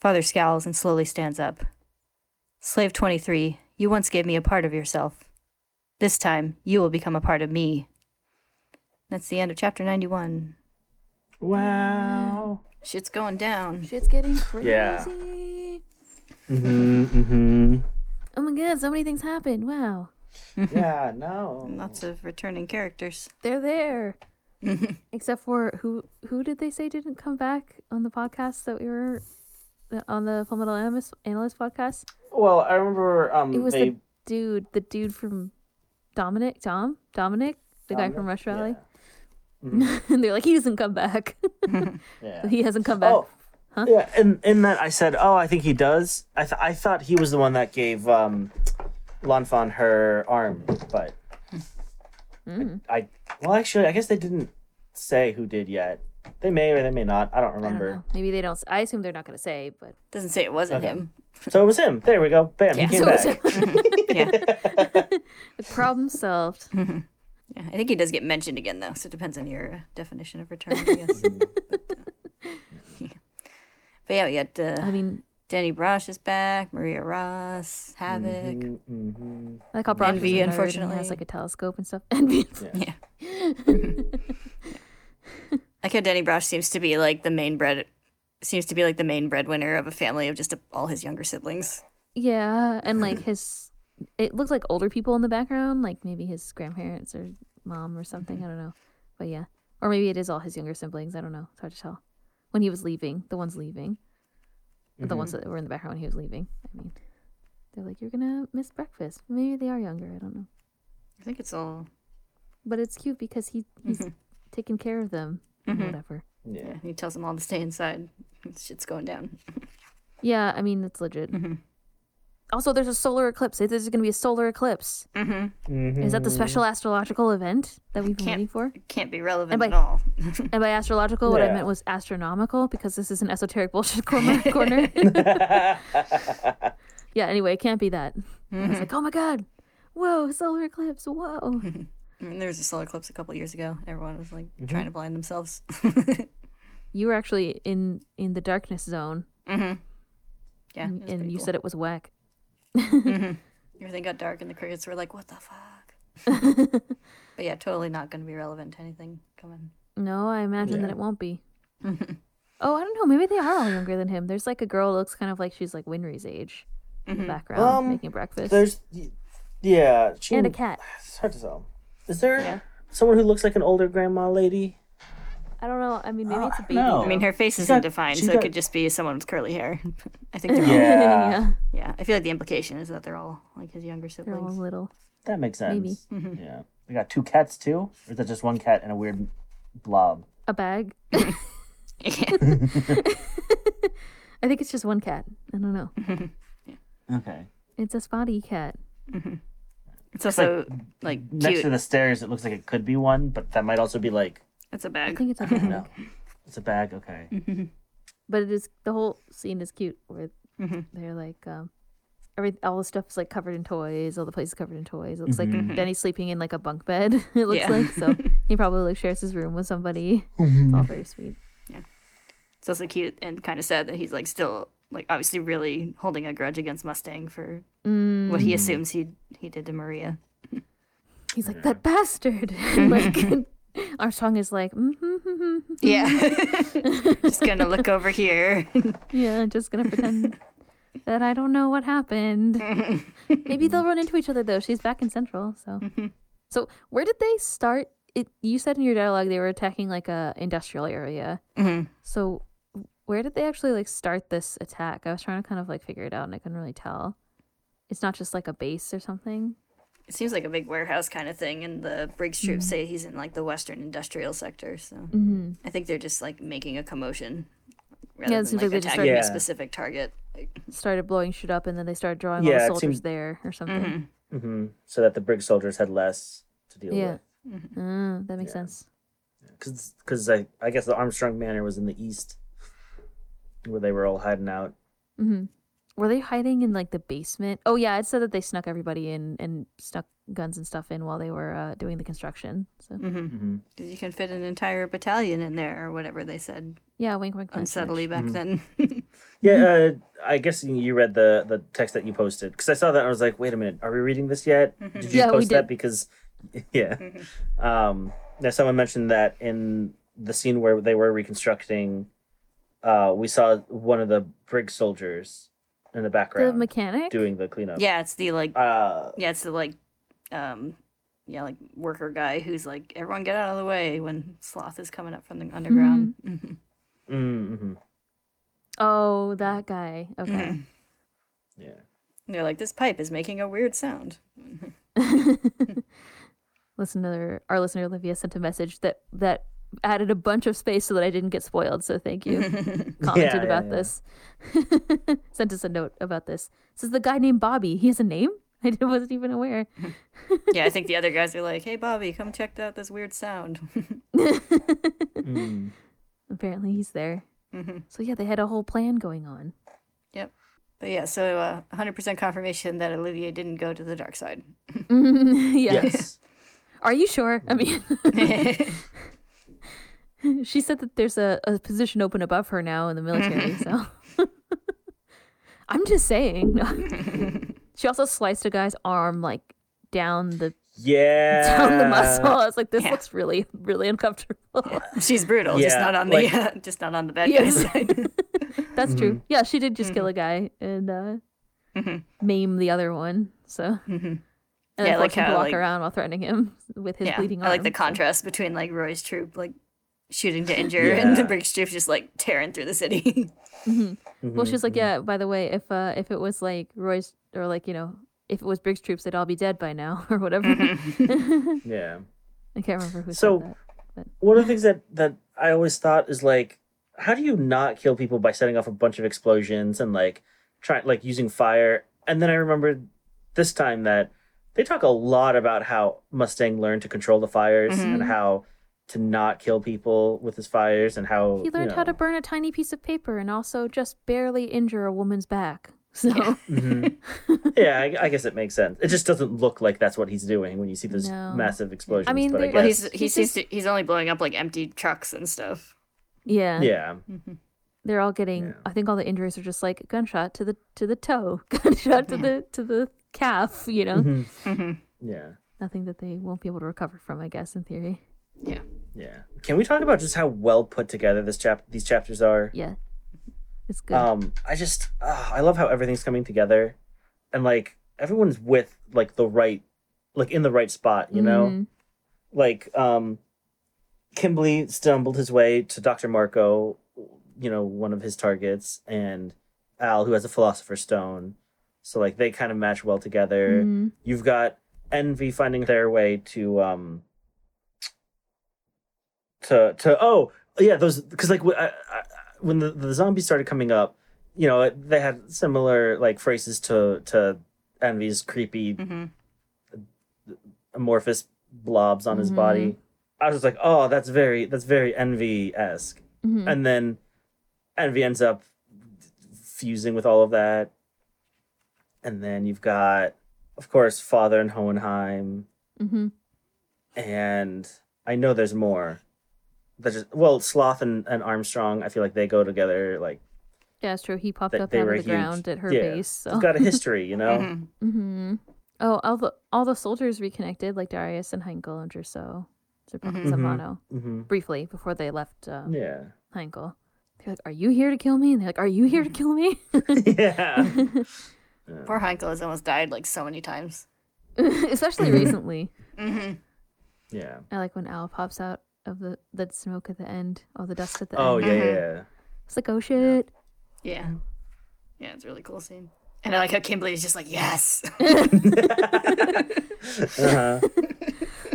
Father scowls and slowly stands up. Slave 23, you once gave me a part of yourself. This time, you will become a part of me. That's the end of chapter 91. Wow. Shit's going down. Shit's getting crazy. Yeah. Oh my god, so many things happened. Wow. Yeah, no. Lots of returning characters. They're there. Except for who did they say didn't come back on the podcast that we were on, the Fullmetal Analyst podcast? Well, I remember it was the dude from Dominic, the guy from Rush Valley. Yeah. Mm-hmm. And they're like, he doesn't come back. Yeah. So he hasn't come back. Oh, huh? Yeah, and in that I said, oh, I think he does. I thought he was the one that gave Lan Fan her arm, but I guess they didn't say who did yet. They may or they may not. I don't remember. I don't know. Maybe they don't. I assume they're not going to say, but doesn't say it wasn't him. So it was him. There we go. Bam. Yeah. He came back. The problem solved. Mm-hmm. Yeah, I think he does get mentioned again, though, so it depends on your definition of return, I guess. But yeah, we got Denny Brosh is back, Maria Ross, Havoc. I like how Brosh Envy, unfortunately, has like a telescope and stuff. Envy. Yeah. Like how Denny Brosh seems to be like the main breadwinner of a family of just all his younger siblings. Yeah, and like his. It looks like older people in the background, like maybe his grandparents or mom or something. I don't know. But yeah. Or maybe it is all his younger siblings. I don't know. It's hard to tell. When he was leaving, the ones leaving. Mm-hmm. The ones that were in the background when he was leaving. I mean, they're like, you're going to miss breakfast. Maybe they are younger. I don't know. I think it's all. But it's cute because he's taking care of them and whatever. Yeah. He tells them all to stay inside. Shit's going down. Yeah. I mean, it's legit. Mm-hmm. Also, there's a solar eclipse. There's going to be a solar eclipse. Mm-hmm. Is that the special astrological event that we've been waiting for? It can't be relevant at all. And by astrological, what I meant was astronomical, because this is an esoteric bullshit corner. Yeah, anyway, it can't be that. Mm-hmm. It's like, oh my god, whoa, solar eclipse, whoa. And there was a solar eclipse a couple years ago. Everyone was like trying to blind themselves. You were actually in the darkness zone. Mm-hmm. Yeah, and you said it was whack. Everything got dark and the crickets were like, what the fuck? But yeah, totally not going to be relevant to anything coming. No, I imagine that it won't be. Oh, I don't know, maybe they are all younger than him. There's like a girl who looks kind of like she's like Winry's age in the background, making breakfast. There's and a cat. It's hard to tell. Is there someone who looks like an older grandma lady? I don't know. I mean, maybe it's a baby. I mean, her face isn't defined, so it could just be someone with curly hair. I think they're all... Yeah. I feel like the implication is that they're all, like, his younger siblings. They're all little. That makes sense. Maybe. Mm-hmm. Yeah. We got two cats, too? Or is that just one cat and a weird blob? A bag. I I think it's just one cat. I don't know. Yeah. Okay. It's a spotty cat. Mm-hmm. It's also like next cute. To the stairs. It looks like it could be one, but that might also be like. It's a bag. I think it's a bag. No. It's a bag. Okay. Mm-hmm. But it is, the whole scene is cute where mm-hmm. they're like, all the stuff is like covered in toys. All the place is covered in toys. It looks mm-hmm. like Denny's sleeping in like a bunk bed. It looks like so. He probably like shares his room with somebody. It's all very sweet. Yeah. It's also cute and kind of sad that he's like still like obviously really holding a grudge against Mustang for what he assumes he did to Maria. He's like that bastard. Like. Armstrong is like, just gonna look over here. Yeah, just gonna pretend that I don't know what happened. Maybe they'll run into each other though. She's back in Central, so. So where did they start? You said in your dialogue they were attacking like a industrial area. Mm-hmm. So where did they actually like start this attack? I was trying to kind of like figure it out, and I couldn't really tell. It's not just like a base or something. It seems like a big warehouse kind of thing, and the Briggs troops say he's in, like, the western industrial sector, so I think they're just, like, making a commotion rather than, like, attacking a specific target. Started blowing shit up, and then they started drawing all the soldiers there or something. Mm-hmm. Mm-hmm. So that the Briggs soldiers had less to deal with. Mm-hmm. That makes sense. Because I guess the Armstrong Manor was in the east, where they were all hiding out. Mm-hmm. Were they hiding in, like, the basement? Oh, yeah, it said that they snuck everybody in and snuck guns and stuff in while they were doing the construction. So. Mm-hmm. Mm-hmm. You can fit an entire battalion in there or whatever they said. Yeah, wink, wink. Unsettling back then. I guess you read the text that you posted. Because I saw that and I was like, wait a minute, are we reading this yet? Mm-hmm. Did you post that? Because, Mm-hmm. Now, someone mentioned that in the scene where they were reconstructing, we saw one of the Briggs soldiers in the background, the mechanic doing the cleanup. Yeah, it's the like worker guy who's like, everyone get out of the way when Sloth is coming up from the underground. Mm-hmm. Mm-hmm. Oh, that guy. Okay. Mm-hmm. Yeah. And they're like, this pipe is making a weird sound. Our listener Olivia sent a message that added a bunch of space so that I didn't get spoiled, so thank you. Commented about this. Sent us a note about this. It says the guy named Bobby. He has a name? I wasn't even aware. Yeah, I think the other guys are like, hey, Bobby, come check out this weird sound. Apparently he's there. Mm-hmm. So yeah, they had a whole plan going on. Yep. But yeah, so 100% confirmation that Olivier didn't go to the dark side. Yes. Are you sure? I mean... She said that there's a position open above her now in the military, so. I'm just saying. She also sliced a guy's arm, like, down the muscle. I was like, this looks really, really uncomfortable. Yeah. She's brutal, just not on the bad guy's side. That's true. Yeah, she did just kill a guy and maim the other one, so. Mm-hmm. And then walk around while threatening him with his bleeding arm. I like the contrast between, like, Roy's troop, like, shooting to injure and the Briggs troops just like tearing through the city. Well, she's like, by the way, if it was like Roy's or like, if it was Briggs troops, they'd all be dead by now or whatever. I can't remember who said that. But one of the things that I always thought is like, how do you not kill people by setting off a bunch of explosions and like using fire? And then I remembered this time that they talk a lot about how Mustang learned to control the fires and how to not kill people with his fires and how... He learned how to burn a tiny piece of paper and also just barely injure a woman's back. So... I guess it makes sense. It just doesn't look like that's what he's doing when you see those massive explosions. I mean, but I guess... Well, he's only blowing up, like, empty trucks and stuff. Yeah. Yeah. Mm-hmm. They're all getting... Yeah. I think all the injuries are just, like, gunshot to the toe, gunshot to the calf, Mm-hmm. Mm-hmm. Yeah. Nothing that they won't be able to recover from, I guess, in theory. Yeah. Yeah. Can we talk about just how well put together these chapters are? Yeah. It's good. I love how everything's coming together and like everyone's with like the right, like in the right spot, you know? Like Kimblee stumbled his way to Dr. Marco, one of his targets, and Al, who has a Philosopher's Stone. So like they kind of match well together. Mm-hmm. You've got Envy finding their way to those, because like when the zombies started coming up, you know, they had similar like phrases to Envy's creepy amorphous blobs on his body. I was just like, oh, that's very Envy-esque. Mm-hmm. And then Envy ends up fusing with all of that. And then you've got, of course, Father and Hohenheim. Mm-hmm. And I know there's more. Sloth and Armstrong, I feel like they go together. Like, yeah, it's true. He popped up out of the ground at her base. So. It's got a history, you know? Oh, all the soldiers reconnected, like Darius and Heinkel and Jerso. Zampano, briefly before they left Heinkel. They're like, are you here to kill me? And they're like, are you here to kill me? Poor Heinkel has almost died like so many times. Especially recently. Yeah. I like when Al pops out of the smoke at the end, all the dust at the end. Oh, yeah. It's like, oh shit. Yeah. Yeah, it's a really cool scene. And I like how Kimberly is just like, yes.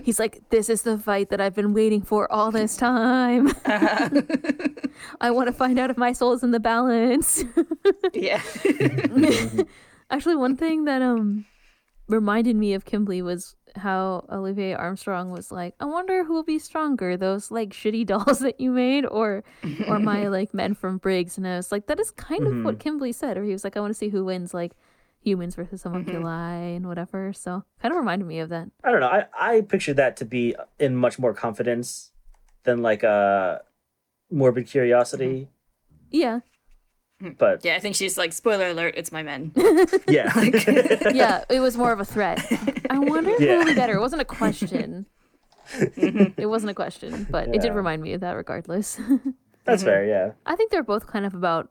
He's like, this is the fight that I've been waiting for all this time. I want to find out if my soul is in the balance. Actually, one thing that reminded me of Kimblee was how Olivier Armstrong was like, I wonder who will be stronger, those like shitty dolls that you made or my like men from Briggs. And I was like, that is kind of what Kimblee said. Or he was like, I want to see who wins, like humans versus homunculi and whatever. So kind of reminded me of that. I don't know. I pictured that to be in much more confidence than like a morbid curiosity. Yeah. But yeah, I think she's like, spoiler alert, it's my men. Yeah, it was more of a threat. I wonder if it'll be better. It wasn't a question. It wasn't a question, but it did remind me of that regardless. That's fair, yeah. I think they're both kind of about,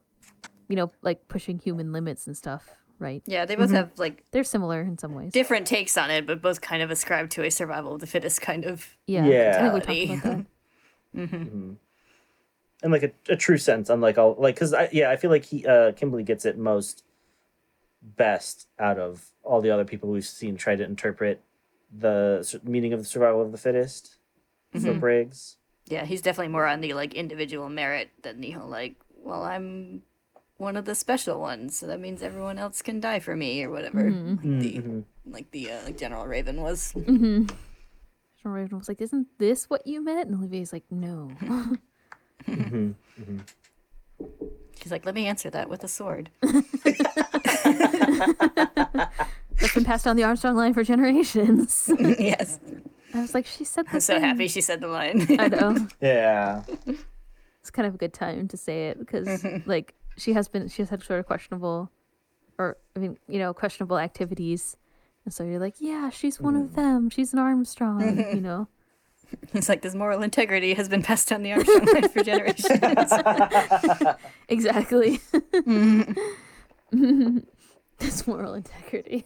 you know, like pushing human limits and stuff, right? Yeah, they both have like... They're similar in some ways. Different takes on it, but both kind of ascribe to a survival of the fittest kind of mentality. I think we talked about that. And like a true sense, unlike all, like, because I feel like Kimblee gets it best out of all the other people we've seen try to interpret the meaning of the survival of the fittest for Briggs. Yeah, he's definitely more on the like individual merit than the whole like, well, I'm one of the special ones, so that means everyone else can die for me or whatever. Like General Raven was. General Raven was like, isn't this what you meant? And Olivier's like, no. She's like, let me answer that with a sword. That's been passed down the Armstrong line for generations. Yes. I was like, she said the line. I'm so happy she said the line. I know. Yeah. It's kind of a good time to say it because, like, she has had sort of questionable activities. And so you're like, yeah, she's one of them. She's an Armstrong, you know. It's like this moral integrity has been passed down the Armstrong line for generations. Exactly. This moral integrity.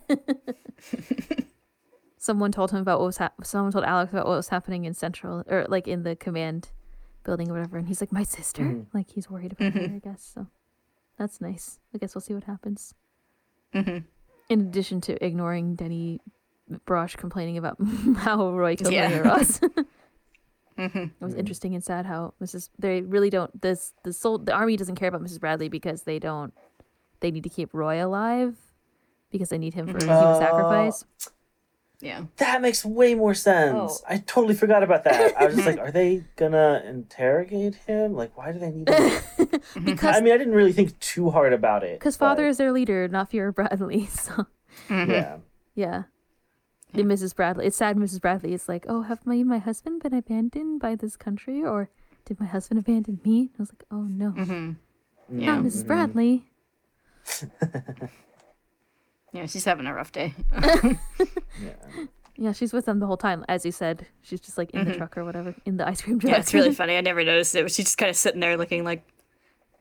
Someone told Alex about what was happening in Central, or like in the command building or whatever, and he's like, my sister? Like he's worried about her, I guess. So that's nice. I guess we'll see what happens. In addition to ignoring Denny Brosh complaining about how Roy killed Ross. It was interesting and sad how the army doesn't care about Mrs. Bradley because they need to keep Roy alive because they need him for human sacrifice. Yeah. That makes way more sense. Oh. I totally forgot about that. I was just like, are they gonna interrogate him? Like, why do they need him? Because I mean, I didn't really think too hard about it. Because Father is their leader, not Fear Bradley. So Yeah. Mrs. Bradley. It's sad Mrs. Bradley is like, oh, have my husband been abandoned by this country? Or did my husband abandon me? And I was like, oh, no. Not Mrs. Bradley. Yeah, she's having a rough day. Yeah, she's with them the whole time. As you said, she's just like in the truck or whatever, in the ice cream truck. Yeah, it's really funny. I never noticed it. But she's just kind of sitting there looking like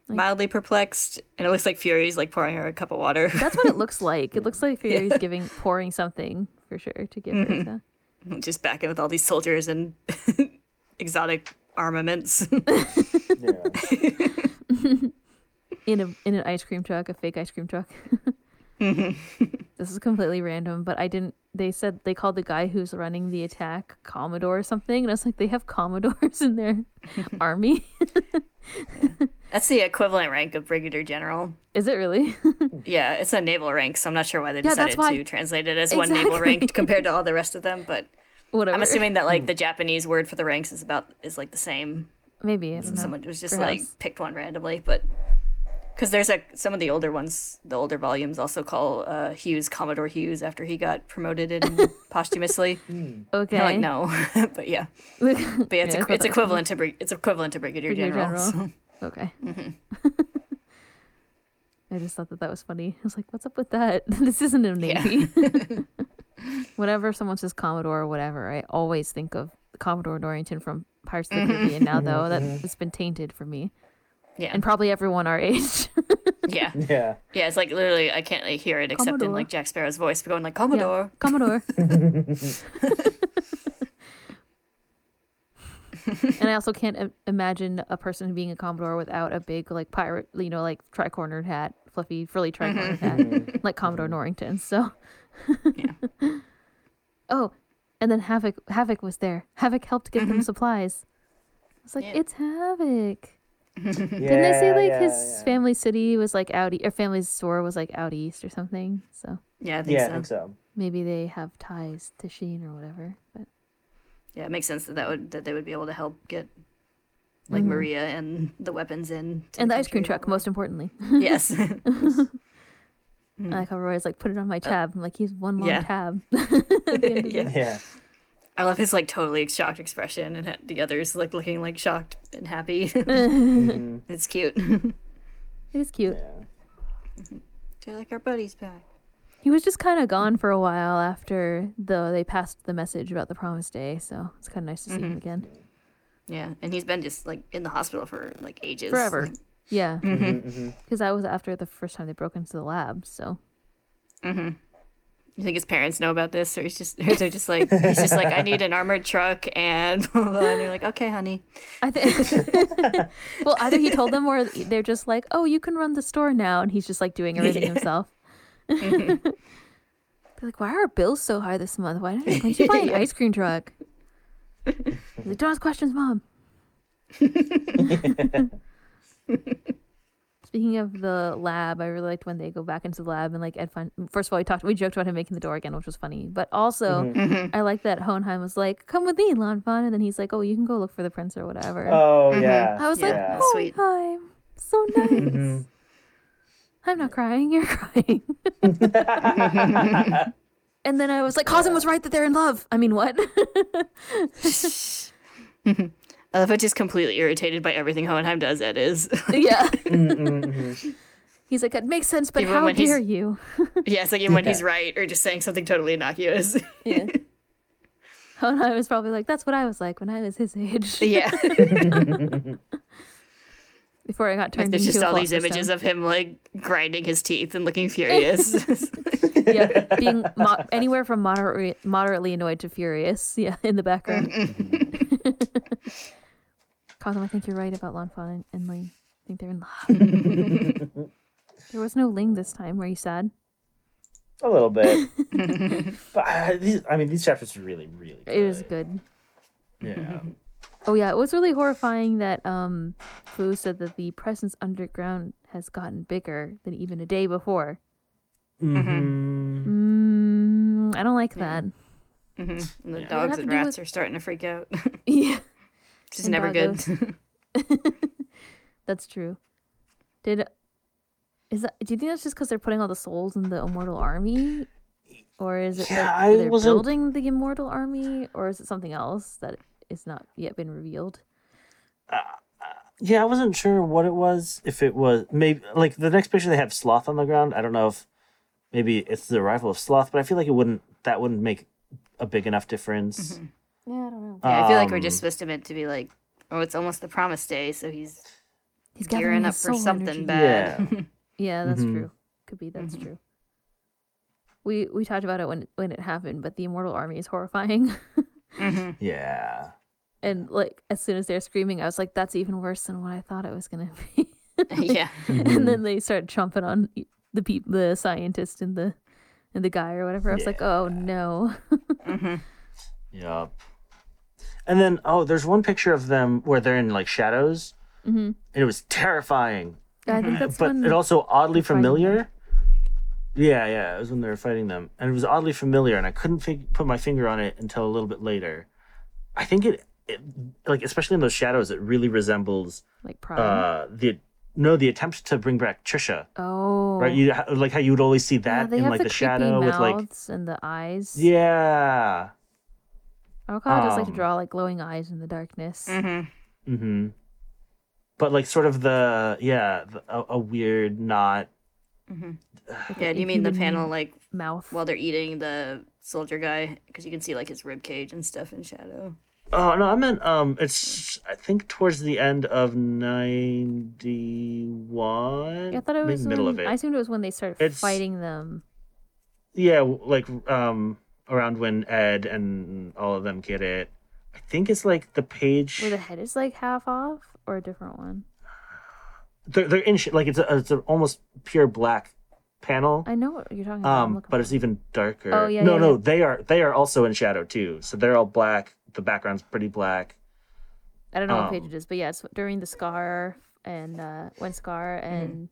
mildly perplexed, and it looks like Fury's like pouring her a cup of water. That's what it looks like. It looks like Fury's pouring something for sure to give her. So. Just back in with all these soldiers and exotic armaments. In an ice cream truck, a fake ice cream truck. This is completely random, but they called the guy who's running the attack Commodore or something, and I was like, they have Commodores in their army. Yeah. That's the equivalent rank of Brigadier General. Is it really? Yeah, it's a naval rank, so I'm not sure why they decided to translate it as one naval rank compared to all the rest of them, but whatever. I'm assuming that like the Japanese word for the ranks is like the same. Maybe. I don't know. Someone was just like picked one randomly, but because there's some of the older ones, the older volumes also call Hughes Commodore Hughes after he got promoted in posthumously. Okay. Like no, but yeah. But yeah, it's equivalent to Brigadier General. So. Okay. Mm-hmm. I just thought that was funny. I was like, "What's up with that? This isn't a navy." Yeah. Whenever someone says Commodore or whatever, I always think of Commodore Dorrington from Pirates of the Caribbean. Now though, that's been tainted for me. Yeah. And probably everyone our age. Yeah. Yeah. Yeah, it's like literally I can't like hear it except Commodore. In like Jack Sparrow's voice, but going like Commodore. Yeah. Commodore. And I also can't imagine a person being a Commodore without a big like pirate, you know, like tri-cornered hat, fluffy, frilly tri-cornered hat, like Commodore Norrington. So yeah. Oh, and then Havoc was there. Havoc helped give them supplies. I was like, it's Havoc. Didn't they say like his family city was like out or family's store was like out east or something? So I think so. Maybe they have ties to Sheen or whatever. But yeah, it makes sense that they would be able to help get like Maria and the weapons in and the ice cream truck. Most importantly, yes. I like how Roy's like put it on my tab. I'm like he's one long tab. Yeah. I love his like totally shocked expression, and the others like looking like shocked and happy. It's cute. It is cute. Yeah. They're like our buddy's back. He was just kind of gone for a while after they passed the message about the Promise Day, so it's kind of nice to see him again. Yeah, and he's been just like in the hospital for like ages, forever. Like... Yeah, because that was after the first time they broke into the lab, so. You think his parents know about this, or he's just like, I need an armored truck, and blah, blah, blah, and they're like, okay, honey. Well, either he told them, or they're just like, oh, you can run the store now, and he's just like doing everything himself. They're like, why are our bills so high this month? Why don't you buy an ice cream truck? Like, don't ask questions, Mom. Speaking of the lab, I really liked when they go back into the lab and like Ed find. First of all, we joked about him making the door again, which was funny. But also, I like that Hohenheim was like, "Come with me, Lan Fan," and then he's like, "Oh, you can go look for the prince or whatever." Oh yeah, I was like, "Hohenheim, so nice." I'm not crying. You're crying. And then I was like, "Cosm was right that they're in love." I mean, what? I love it, just completely irritated by everything Hohenheim does, Ed is. Yeah. He's like, it makes sense, but even how dare you? Yeah, it's like even when he's right or just saying something totally innocuous. Yeah. Hohenheim was probably like, that's what I was like when I was his age. Yeah. Before I got turned into a Philosopher's Stone. There's just all these images of him, like, grinding his teeth and looking furious. Yeah, being anywhere from moderately annoyed to furious, yeah, in the background. Cosmo, I think you're right about Lan Fan and Ling. I think they're in love. There was no Ling this time. Were you sad? A little bit. But these chapters were really, really good. It was good. Yeah. Oh, yeah. It was really horrifying that Fu said that the presence underground has gotten bigger than even a day before. I don't like that. And the dogs and rats are starting to freak out. Yeah. Which is never good. That's true. Do you think that's just because they're putting all the souls in the immortal army? Or is it that they're building the immortal army? Or is it something else that is not yet been revealed? I wasn't sure what it was. If it was, maybe, like, the next picture they have Sloth on the ground. I don't know if maybe it's the arrival of Sloth, but I feel like that wouldn't make a big enough difference. Yeah, I don't know. Yeah, I feel like we're just supposed to meant to be like, oh, it's almost the Promise Day, so he's gearing up for something bad. Yeah, yeah, that's true. Could be that's true. We talked about it when it happened, but the Immortal Army is horrifying. Yeah. And like as soon as they're screaming, I was like, that's even worse than what I thought it was gonna be. Yeah. And then they start chomping on the scientist and the guy or whatever. I was like, oh no. Yup. And then there's one picture of them where they're in like shadows, Mm-hmm. And it was terrifying. I think that's but it also oddly familiar. Them. Yeah, it was when they were fighting them. And it was oddly familiar, and I couldn't put my finger on it until a little bit later. I think it like, especially in those shadows, it really resembles... Like Pride? The attempt to bring back Trisha. Oh. Right? You, like how you would always see that in, like, the shadow with, like... and the eyes. Yeah. Arakawa does like to draw, like, glowing eyes in the darkness. Mm-hmm. Mm-hmm. But, like, sort of a weird, not... Mm-hmm. Yeah, do you mean the panel, like, mouth while they're eating the soldier guy? Because you can see, like, his ribcage and stuff in shadow. Oh, no, I meant, it's, I think, towards the end of 91. Yeah, I thought it was middle of it. I assumed it was when they started fighting them. Yeah, like, around when Ed and all of them get it. I think it's, like, the page... Where the head is, like, half off? Or a different one? They're in like it's an almost pure black panel. I know what you're talking about. But it's even darker. Oh yeah. No. They are also in shadow too. So they're all black. The background's pretty black. I don't know what page it is, but yeah, it's during the Scar and when Scar and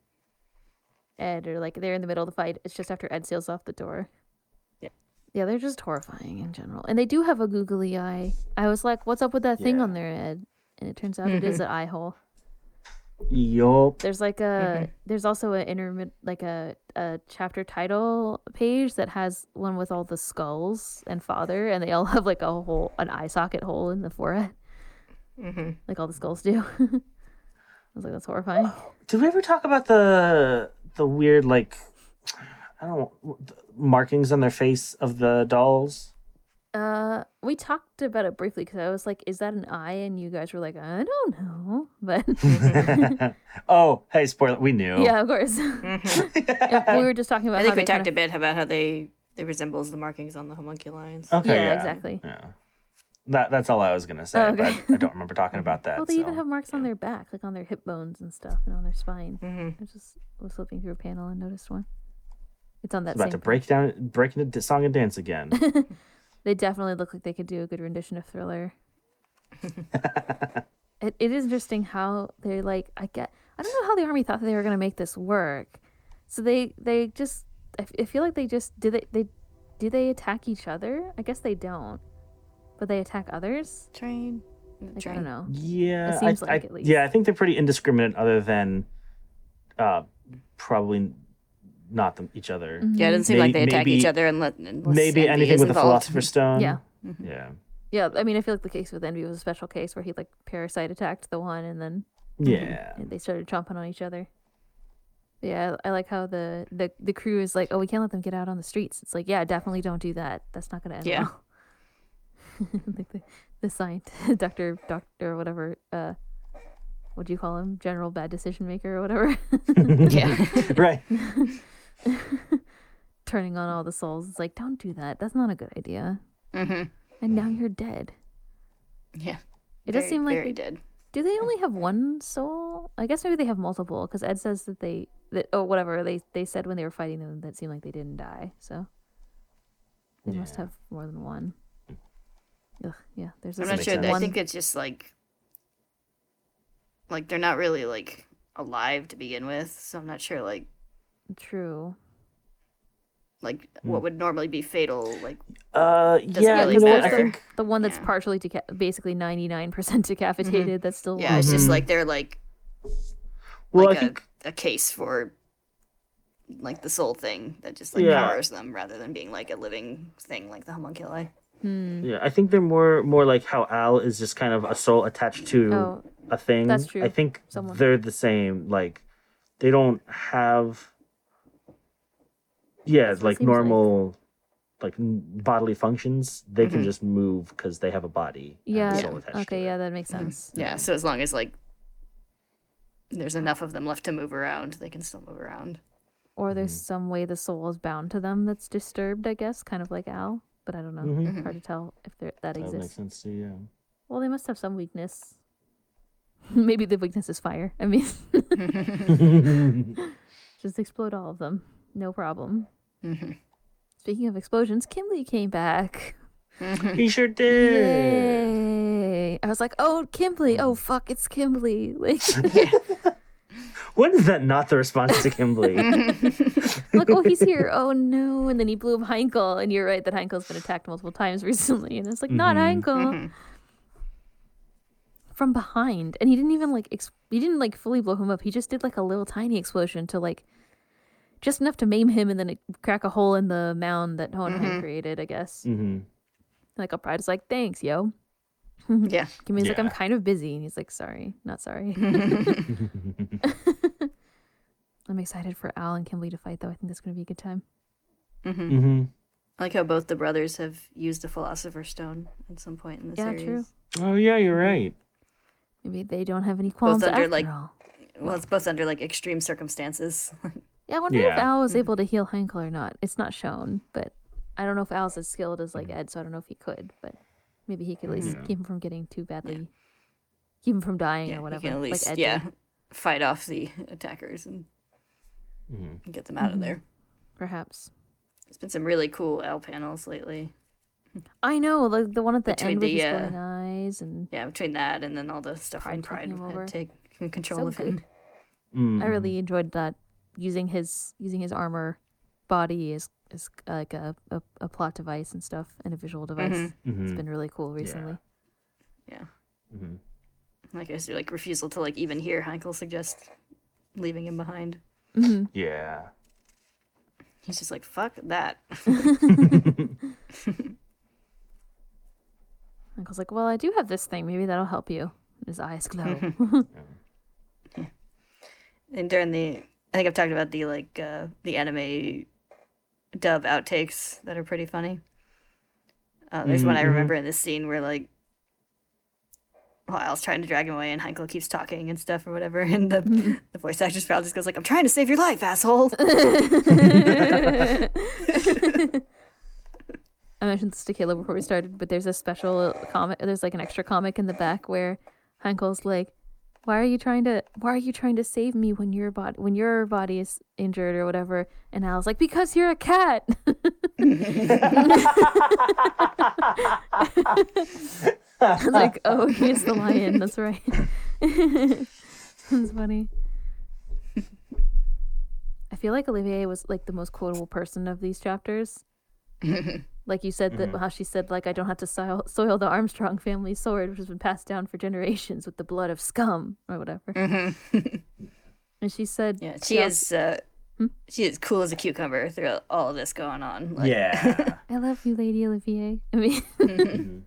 Ed are like they're in the middle of the fight. It's just after Ed seals off the door. Yeah, they're just horrifying in general, and they do have a googly eye. I was like, what's up with that thing on their head? And it turns out it is an eye hole. Yup. There's like there's also an a chapter title page that has one with all the skulls and Father, and they all have like an eye socket hole in the forehead, like all the skulls do. I was like, that's horrifying. Did we ever talk about the weird markings on their face of the dolls? We talked about it briefly because I was like, "Is that an eye?" And you guys were like, "I don't know," but oh, hey, spoiler! We knew. Yeah, of course. We were just talking about. I think we talked a bit about how they resembles the markings on the homunculines. Okay, yeah, exactly. Yeah. That's all I was gonna say. Oh, okay. But I don't remember talking about that. Well, they even have marks on their back, like on their hip bones and stuff, and on their spine. Mm-hmm. I just was flipping through a panel and noticed one. It's on that. It's about to break into song and dance again. They definitely look like they could do a good rendition of Thriller. It is interesting how they're like, I don't know how the army thought that they were going to make this work. So they just, I feel like they just, do they attack each other? I guess they don't. But they attack others? Train. I don't know. Yeah. It seems at least. Yeah, I think they're pretty indiscriminate other than probably not them, each other. Mm-hmm. Yeah, it doesn't seem like they attack each other unless maybe anything with the Philosopher's Stone. Yeah. Mm-hmm. Yeah. I mean, I feel like the case with Envy was a special case where he like parasite attacked the one, and then they started chomping on each other. Yeah, I like how the crew is like, oh, we can't let them get out on the streets. It's like, yeah, definitely don't do that. That's not going to end well. Like the scientist, doctor, or whatever. What do you call him? General bad decision maker or whatever. Yeah, right. Turning on all the souls. It's like, don't do that. That's not a good idea. Mm-hmm. And now you're dead. Yeah. It does seem like very dead. Do they only have one soul? I guess maybe they have multiple, because Ed says that they said when they were fighting them that it seemed like they didn't die. So they must have more than one. Ugh, yeah. I'm not sure. I think it's just like they're not really like alive to begin with, so I'm not sure like true. Like what would normally be fatal, like really matter. I think the one that's partially basically 99% decapitated that's still alive. It's just like they're like I think a case for like the soul thing that just like powers them rather than being like a living thing like the homunculi. Yeah, I think they're more like how Al is just kind of a soul attached to a thing. That's true. I think they're the same. Like they don't have like normal like bodily functions. They can just move because they have a body. Yeah. And a soul attached to it. Yeah, that makes sense. Mm-hmm. Yeah. So as long as like there's enough of them left to move around, they can still move around. Or there's some way the soul is bound to them that's disturbed. I guess kind of like Al. But I don't know. Mm-hmm. It's hard to tell if that exists. That makes sense to you. Well, they must have some weakness. Maybe the weakness is fire. I mean, just explode all of them. No problem. Mm-hmm. Speaking of explosions, Kimblee came back. He sure did. Yay. I was like, oh, Kimblee. Oh, fuck, it's Kimblee. Like, when is that not the response to Kimblee? Like, oh, he's here. Oh, no. And then he blew up Heinkel. And you're right that Heinkel's been attacked multiple times recently. And it's like, not Heinkel. Mm-hmm. From behind. And he didn't even, like, he didn't, like, fully blow him up. He just did, like, a little tiny explosion to, like, just enough to maim him and then crack a hole in the mound that Hohenheim created, I guess. Mm-hmm. Like, Pride's like, thanks, yo. Yeah. Kimmy's like, I'm kind of busy. And he's like, sorry, not sorry. I'm excited for Al and Kimblee to fight, though. I think that's going to be a good time. Mm-hmm. Mm-hmm. I like how both the brothers have used the Philosopher's Stone at some point in the series. Yeah, true. Oh, yeah, you're right. Maybe they don't have any qualms after all. Well, it's both under, like, extreme circumstances. Yeah, I wonder if Al was able to heal Heinkel or not. It's not shown, but I don't know if Al's as skilled as, like, Ed, so I don't know if he could, but maybe he could at least keep him from getting too badly, keep him from dying or whatever. He can at least, like Ed did. Fight off the attackers and get them out of there. Perhaps. There's been some really cool Al panels lately. I know, like the one at the between end with his glowing eyes and between that and then all the stuff on Pride had taken control of him. I really enjoyed that, using his armor body as like a plot device and stuff and a visual device. Mm-hmm. It's been really cool recently. Yeah. Mm-hmm. Like I said, like refusal to like even hear Heinkel suggest leaving him behind. Mm-hmm. Yeah. He's just like fuck that. Uncle's like, well, I do have this thing. Maybe that'll help you. His eyes glow. And during I think I've talked about the like the anime dub outtakes that are pretty funny. There's one I remember in this scene where like Al's trying to drag him away and Heinkel keeps talking and stuff or whatever, and the voice actress probably just goes like, "I'm trying to save your life, asshole." I mentioned this to Kayla before we started, but there's a special comic. There's like an extra comic in the back where Heinkel's like, "Why are you trying to save me when your body is injured or whatever?" And Al's like, "Because you're a cat." I was like, oh, he's the lion. That's right. That's funny. I feel like Olivier was like the most quotable person of these chapters. Like you said, that how she said, like, I don't have to soil the Armstrong family sword, which has been passed down for generations with the blood of scum or whatever. And she said, yeah, she is cool as a cucumber through all of this going on. Like, yeah, I love you, Lady Olivier. I mean,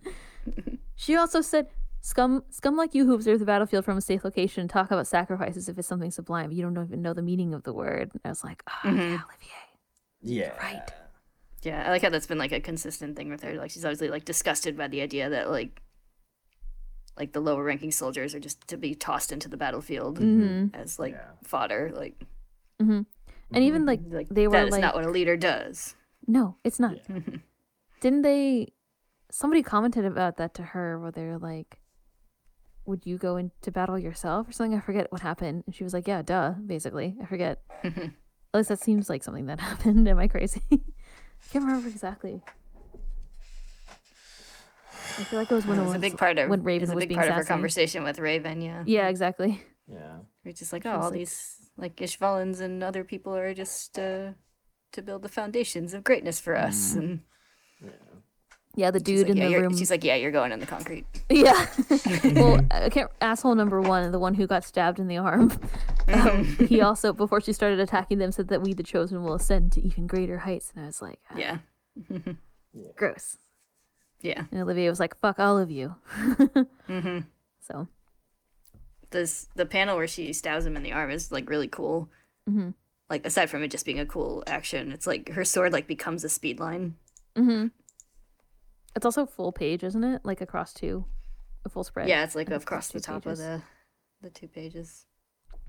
she also said, "Scum like you who observe the battlefield from a safe location, talk about sacrifices if it's something sublime. You don't even know the meaning of the word." And I was like, "Oh yeah, Olivier, yeah, right." Yeah, I like how that's been like a consistent thing with her. Like she's obviously like disgusted by the idea that like the lower ranking soldiers are just to be tossed into the battlefield as like fodder. Like, and even like they were that is like, not what a leader does. No, it's not. Yeah. Didn't they? Somebody commented about that to her where they're like, "Would you go into battle yourself?" or something. I forget what happened, and she was like, "Yeah, duh." Basically, I forget. At least that seems like something that happened. Am I crazy? I can't remember exactly. I feel like it was one of when Raven was being assassinated. It was a big part of her conversation with Raven, yeah, exactly. Yeah. We're just like, all these like Ishvalans and other people are just to build the foundations of greatness for us. And yeah, the dude in the room. She's like, yeah, you're going in the concrete. Yeah. Well, asshole number one, the one who got stabbed in the arm. He also, before she started attacking them, said that we, the chosen, will ascend to even greater heights. And I was like, yeah. Gross. Yeah. And Olivia was like, fuck all of you. So. The panel where she stabs him in the arm is, like, really cool. Like, aside from it just being a cool action, it's like her sword, like, becomes a speed line. It's also full page, isn't it? Like across a full spread. Yeah, it's like across the top pages. Of the two pages.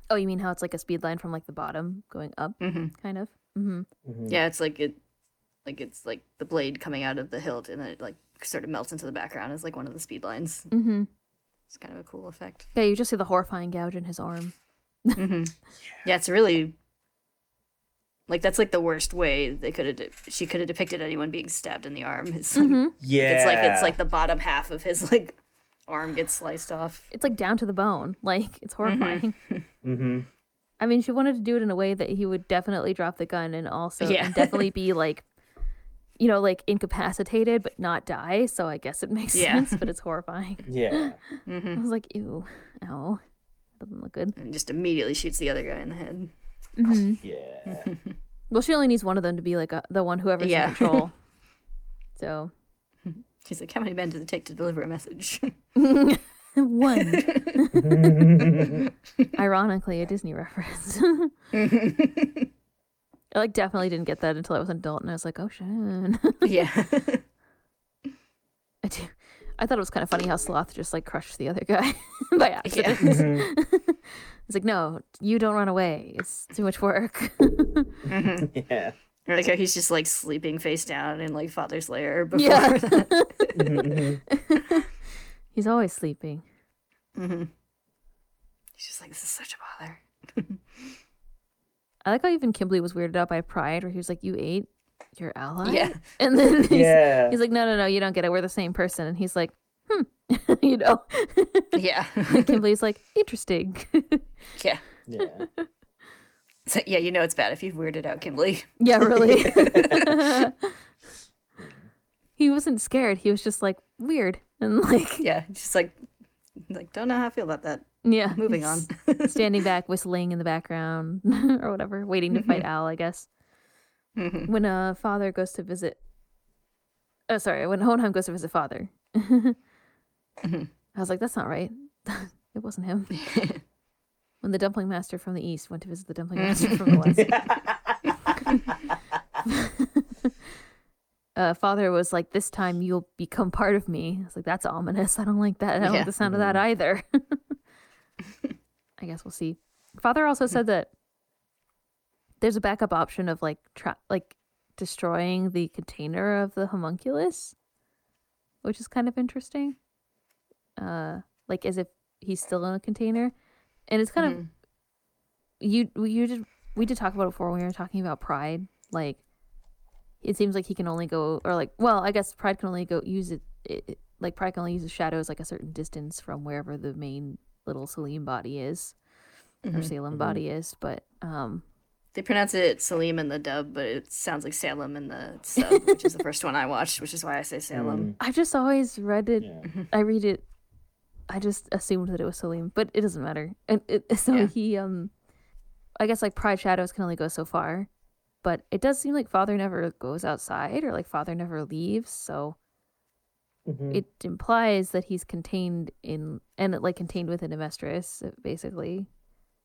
Oh, you mean how it's like a speed line from like the bottom going up, kind of? Yeah, it's like it's like the blade coming out of the hilt and then it like sort of melts into the background as like one of the speed lines. It's kind of a cool effect. Yeah, you just see the horrifying gouge in his arm. Yeah, it's really like that's like the worst way they could have depicted anyone being stabbed in the arm. It's like, it's like the bottom half of his like arm gets sliced off. It's like down to the bone. Like, it's horrifying. Mm-hmm. Mm-hmm. I mean, she wanted to do it in a way that he would definitely drop the gun and also and definitely be like, you know, like incapacitated but not die. So I guess it makes sense, but it's horrifying. Yeah. Mm-hmm. I was like, ew, ow. Doesn't look good. And just immediately shoots the other guy in the head. Mm-hmm. Yeah. Well, she only needs one of them to be like the one whoever's in control. So she's like, how many men does it take to deliver a message? One. Ironically, a Disney reference. I like definitely didn't get that until I was an adult, and I was like, oh shit. Yeah. I thought it was kind of funny how Sloth just like crushed the other guy by accident. Yeah. Mm-hmm. It's like, no, you don't run away. It's too much work. Mm-hmm. Yeah. Like how he's just like sleeping face down in like Father's lair before that. Mm-hmm. He's always sleeping. Mm-hmm. He's just like, this is such a bother. I like how even Kimblee was weirded out by Pride, where he was like, you ate your ally? Yeah. And then he's like, no, you don't get it. We're the same person. And he's like, you know? Yeah. Kimblee's like, interesting. Yeah. Yeah. So, yeah, you know it's bad if you've weirded out Kimblee. Yeah, really. He wasn't scared. He was just like, weird. And like... Yeah, just like don't know how I feel about that. Yeah. Moving on. Standing back, whistling in the background or whatever, waiting to fight Al, I guess. Mm-hmm. When Father goes to visit... Oh, sorry, when Hohenheim goes to visit Father. Mm-hmm. I was like, that's not right. It wasn't him. When the dumpling master from the east went to visit the dumpling master from the west. Father was like, this time you'll become part of me. I was like, that's ominous. I don't like that. I don't like the sound of that either. I guess we'll see. Father also said that there's a backup option of like destroying the container of the homunculus, which is kind of interesting. Like as if he's still in a container. And it's kind of we did talk about it before when we were talking about Pride. Like it seems like he can only go I guess Pride can only go use it like Pride can only use the shadows like a certain distance from wherever the main little Selim body is or Salem body is, but they pronounce it Selim in the dub, but it sounds like Salem in the sub, which is the first one I watched, which is why I say Salem. I've just always read it. Yeah. I read it. I just assumed that it was Selim, but it doesn't matter. And he, I guess like Pride shadows can only go so far, but it does seem like Father never goes outside or like Father never leaves. So it implies that he's contained in contained within a mistress, basically.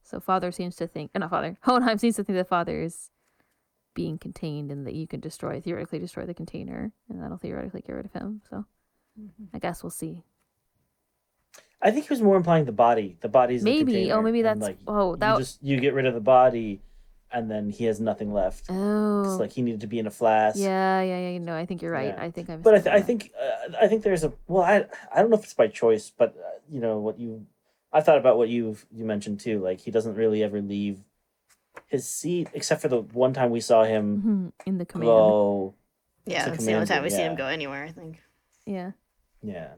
So Hohenheim seems to think that Father is being contained and that you can theoretically destroy the container, and that'll theoretically get rid of him. So I guess we'll see. I think he was more implying the body. The body's maybe. The container. Oh, maybe that's like, you get rid of the body, and then he has nothing left. Oh, it's like he needed to be in a flask. Yeah. No, I think you're right. Yeah. I think I'm. But I think there's a I don't know if it's by choice, but you know what you. I thought about what you mentioned too. Like he doesn't really ever leave his seat except for the one time we saw him in the command. Go, yeah, that's the only time we see him go anywhere. I think. Yeah. Yeah.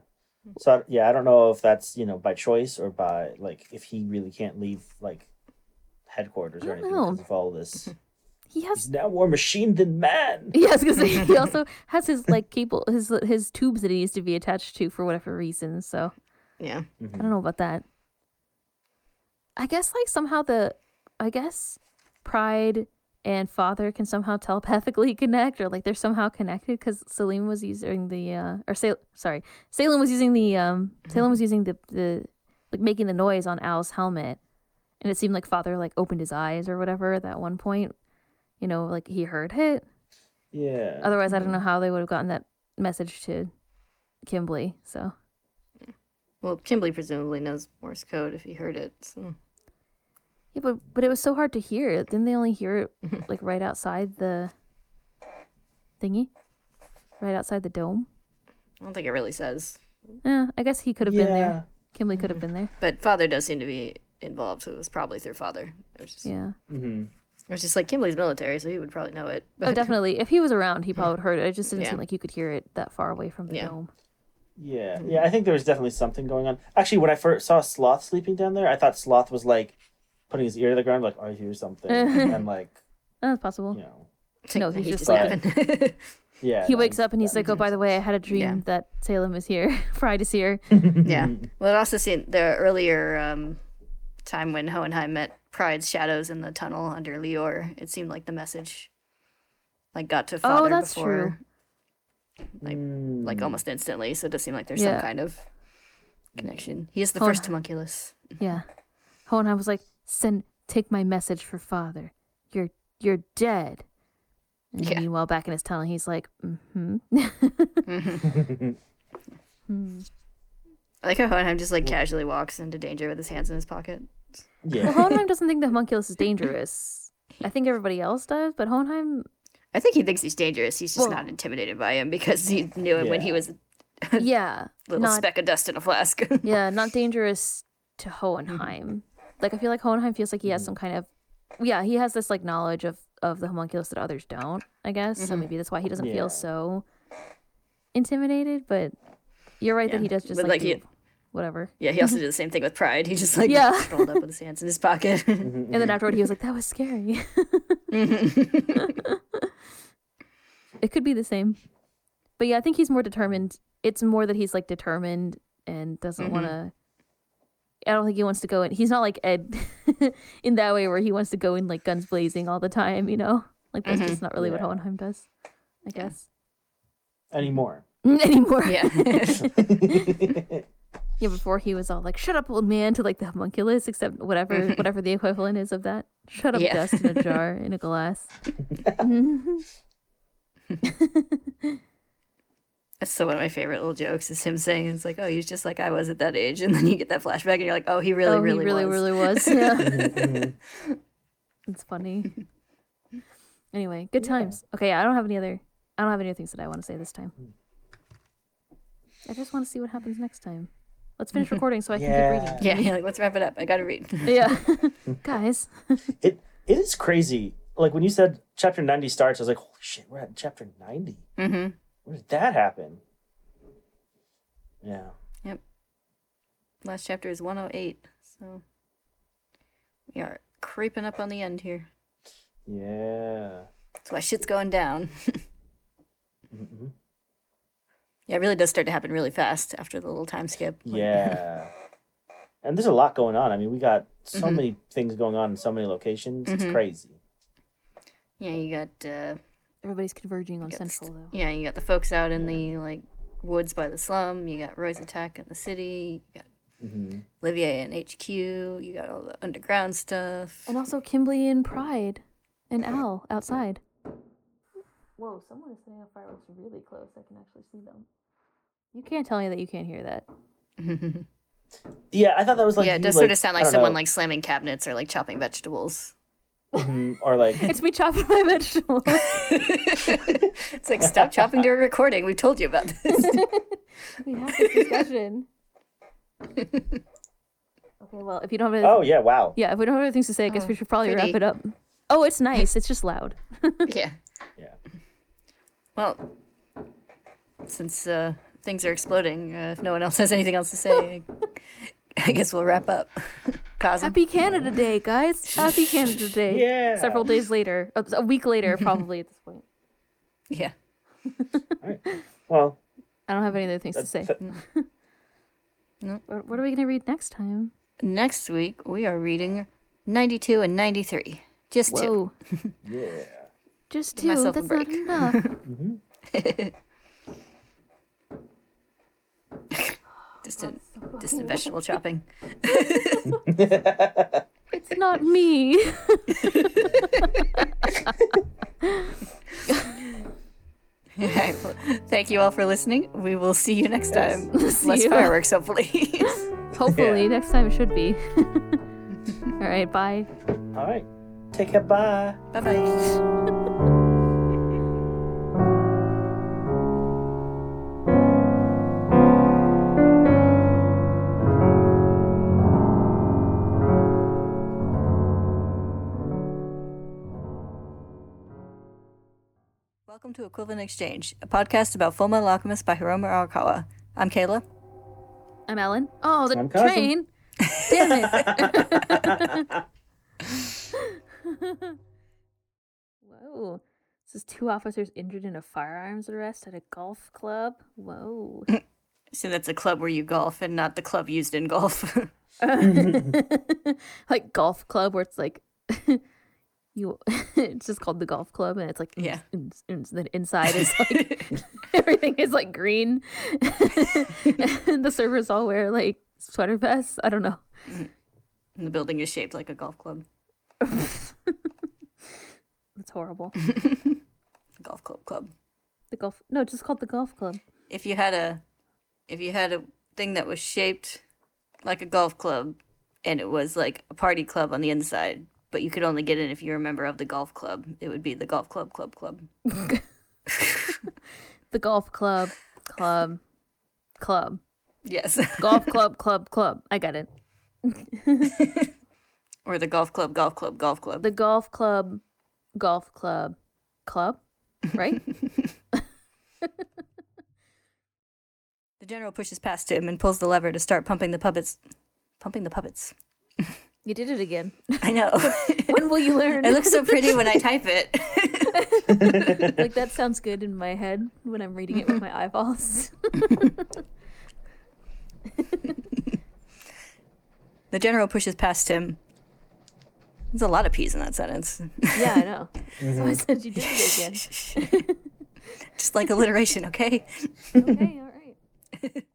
So, I don't know if that's, you know, by choice or by, like, if he really can't leave, like, headquarters or anything because of all this. He's now more machine than man. Yeah, I was going to say, he also has his, like, cable, his tubes that he needs to be attached to for whatever reason, so. Yeah. I don't know about that. I guess, like, somehow Pride and Father can somehow telepathically connect, or like they're somehow connected because Selim was using Salem was using the like making the noise on Al's helmet, and it seemed like Father like opened his eyes or whatever at that one point, you know, like he heard it. Yeah. Otherwise, I don't know how they would have gotten that message to Kimblee. So. Well, Kimblee presumably knows Morse code if he heard it. So. Yeah, but it was so hard to hear. Didn't they only hear it like right outside the thingy? Right outside the dome? I don't think it really says. Yeah, I guess he could have been there. Kimblee could have been there. But Father does seem to be involved, so it was probably through Father. It was just, It was just like Kimblee's military, so he would probably know it. But... Oh, definitely. If he was around, he probably would have heard it. It just didn't seem like you could hear it that far away from the dome. Yeah, yeah. I think there was definitely something going on. Actually, when I first saw Sloth sleeping down there, I thought Sloth was like putting his ear to the ground, like, "I hear something," and like, that's possible. You know, no, he's just sleeping. Yeah, he wakes up and he's like, "Oh, by the way, I had a dream that Selim is here. Pride is here." Yeah. Well, I'd also seen the earlier time when Hohenheim met Pride's shadows in the tunnel under Lior. It seemed like the message, like, got to Father before. True. Like almost instantly. So it does seem like there's some kind of connection. He is the first homunculus. Yeah. Hohenheim was like, "Take my message for Father. You're dead." And meanwhile, back in his tunnel, he's like, I like how Hohenheim just, like, casually walks into danger with his hands in his pocket. Yeah. Well, Hohenheim doesn't think the homunculus is dangerous. I think everybody else does, but Hohenheim... I think he thinks he's dangerous. He's just not intimidated by him because he knew him when he was a little speck of dust in a flask. Yeah, not dangerous to Hohenheim. Like, I feel like Hohenheim feels like he has some kind of... Yeah, he has this, like, knowledge of the homunculus that others don't, I guess. So maybe that's why he doesn't feel so intimidated, but you're right that he does just, but, like he, whatever. Yeah, he also did the same thing with Pride. He just, like, rolled up with his hands in his pocket. And then afterward, he was like, "That was scary." It could be the same. But yeah, I think he's more determined. It's more that he's, like, determined and doesn't want to... I don't think he wants to go in. He's not like Ed in that way where he wants to go in, like, guns blazing all the time, you know? Like, that's just not really what Hohenheim does, I guess. Anymore. Yeah. Yeah, before he was all like, "Shut up, old man," to, like, the homunculus, except whatever the equivalent is of that. Shut up, dust in a jar, in a glass. That's still one of my favorite little jokes is him saying, it's like, "Oh, he's just like I was at that age." And then you get that flashback and you're like, "Oh, he really was. Yeah. It's funny. Anyway, good times. Okay, I don't have any other things that I want to say this time. I just want to see what happens next time. Let's finish recording so I can keep reading. Yeah, like, let's wrap it up. I got to read. Yeah. Guys. It is crazy. Like, when you said chapter 90 starts, I was like, holy shit, we're at chapter 90. Mm-hmm. Where did that happen? Yeah. Yep. Last chapter is 108, so we are creeping up on the end here. Yeah. That's why shit's going down. Mm-hmm. Yeah, it really does start to happen really fast after the little time skip. Yeah. And there's a lot going on. I mean, we got so many things going on in so many locations. It's crazy. Yeah, you got... Everybody's converging on Central, though. Yeah, you got the folks out in the, like, woods by the slum. You got Roy's attack in the city. You got Olivier and HQ. You got all the underground stuff. And also Kimblee and Pride and Al outside. Whoa, someone is setting up fireworks really close. I can actually see them. You can't tell me that you can't hear that. Yeah, I thought that was like... Yeah, it does sort of sound like someone, like, slamming cabinets or, like, chopping vegetables. Or like, it's me chopping my vegetables. It's like, stop chopping during recording. We've told you about this. We have this discussion. Okay, well, if you don't have anything... if we don't have other things to say, I guess we should probably wrap it up. Oh, it's nice. It's just loud. Yeah. Well, since things are exploding, if no one else has anything else to say, I guess we'll wrap up. Cosm. Happy Canada Day, guys. Happy Canada Day. Yeah. Several days later. A week later, probably, at this point. Yeah. All right. Well, I don't have any other things to say. No. What are we going to read next time? Next week, we are reading 92 and 93. Just two. Yeah. Just two. That's not enough. Distant vegetable chopping. It's not me. Right, well, thank you all for listening. We will see you next time. Less fireworks, hopefully. Next time it should be. All right, bye. All right. Take care. Bye. Bye-bye. Welcome to Equivalent Exchange, a podcast about Fullmetal Alchemist by Hiromu Arakawa. I'm Kayla. I'm Ellen. Oh, the train. Damn it. Whoa. This is 2 officers injured in a firearms arrest at a golf club. Whoa. So that's a club where you golf and not the club used in golf. Like golf club where it's like you it's just called the golf club and it's like yeah. The inside is like everything is like green. And the servers all wear like sweater vests. I don't know. And the building is shaped like a golf club. That's horrible. Golf club. The golf no, just called the golf club. If you had a thing that was shaped like a golf club and it was like a party club on the inside, but you could only get in if you were a member of the golf club, it would be the golf club. The golf club. Yes. Golf club. I got it. Or the golf club. The golf club, right? The general pushes past him and pulls the lever to start pumping the puppets. You did it again. I know. When will you learn? It looks so pretty when I type it. Like that sounds good in my head when I'm reading it with my eyeballs. The general pushes past him. There's a lot of P's in that sentence. Yeah, I know. Mm-hmm. So I said you did it again. Just like alliteration, okay? Okay, all right.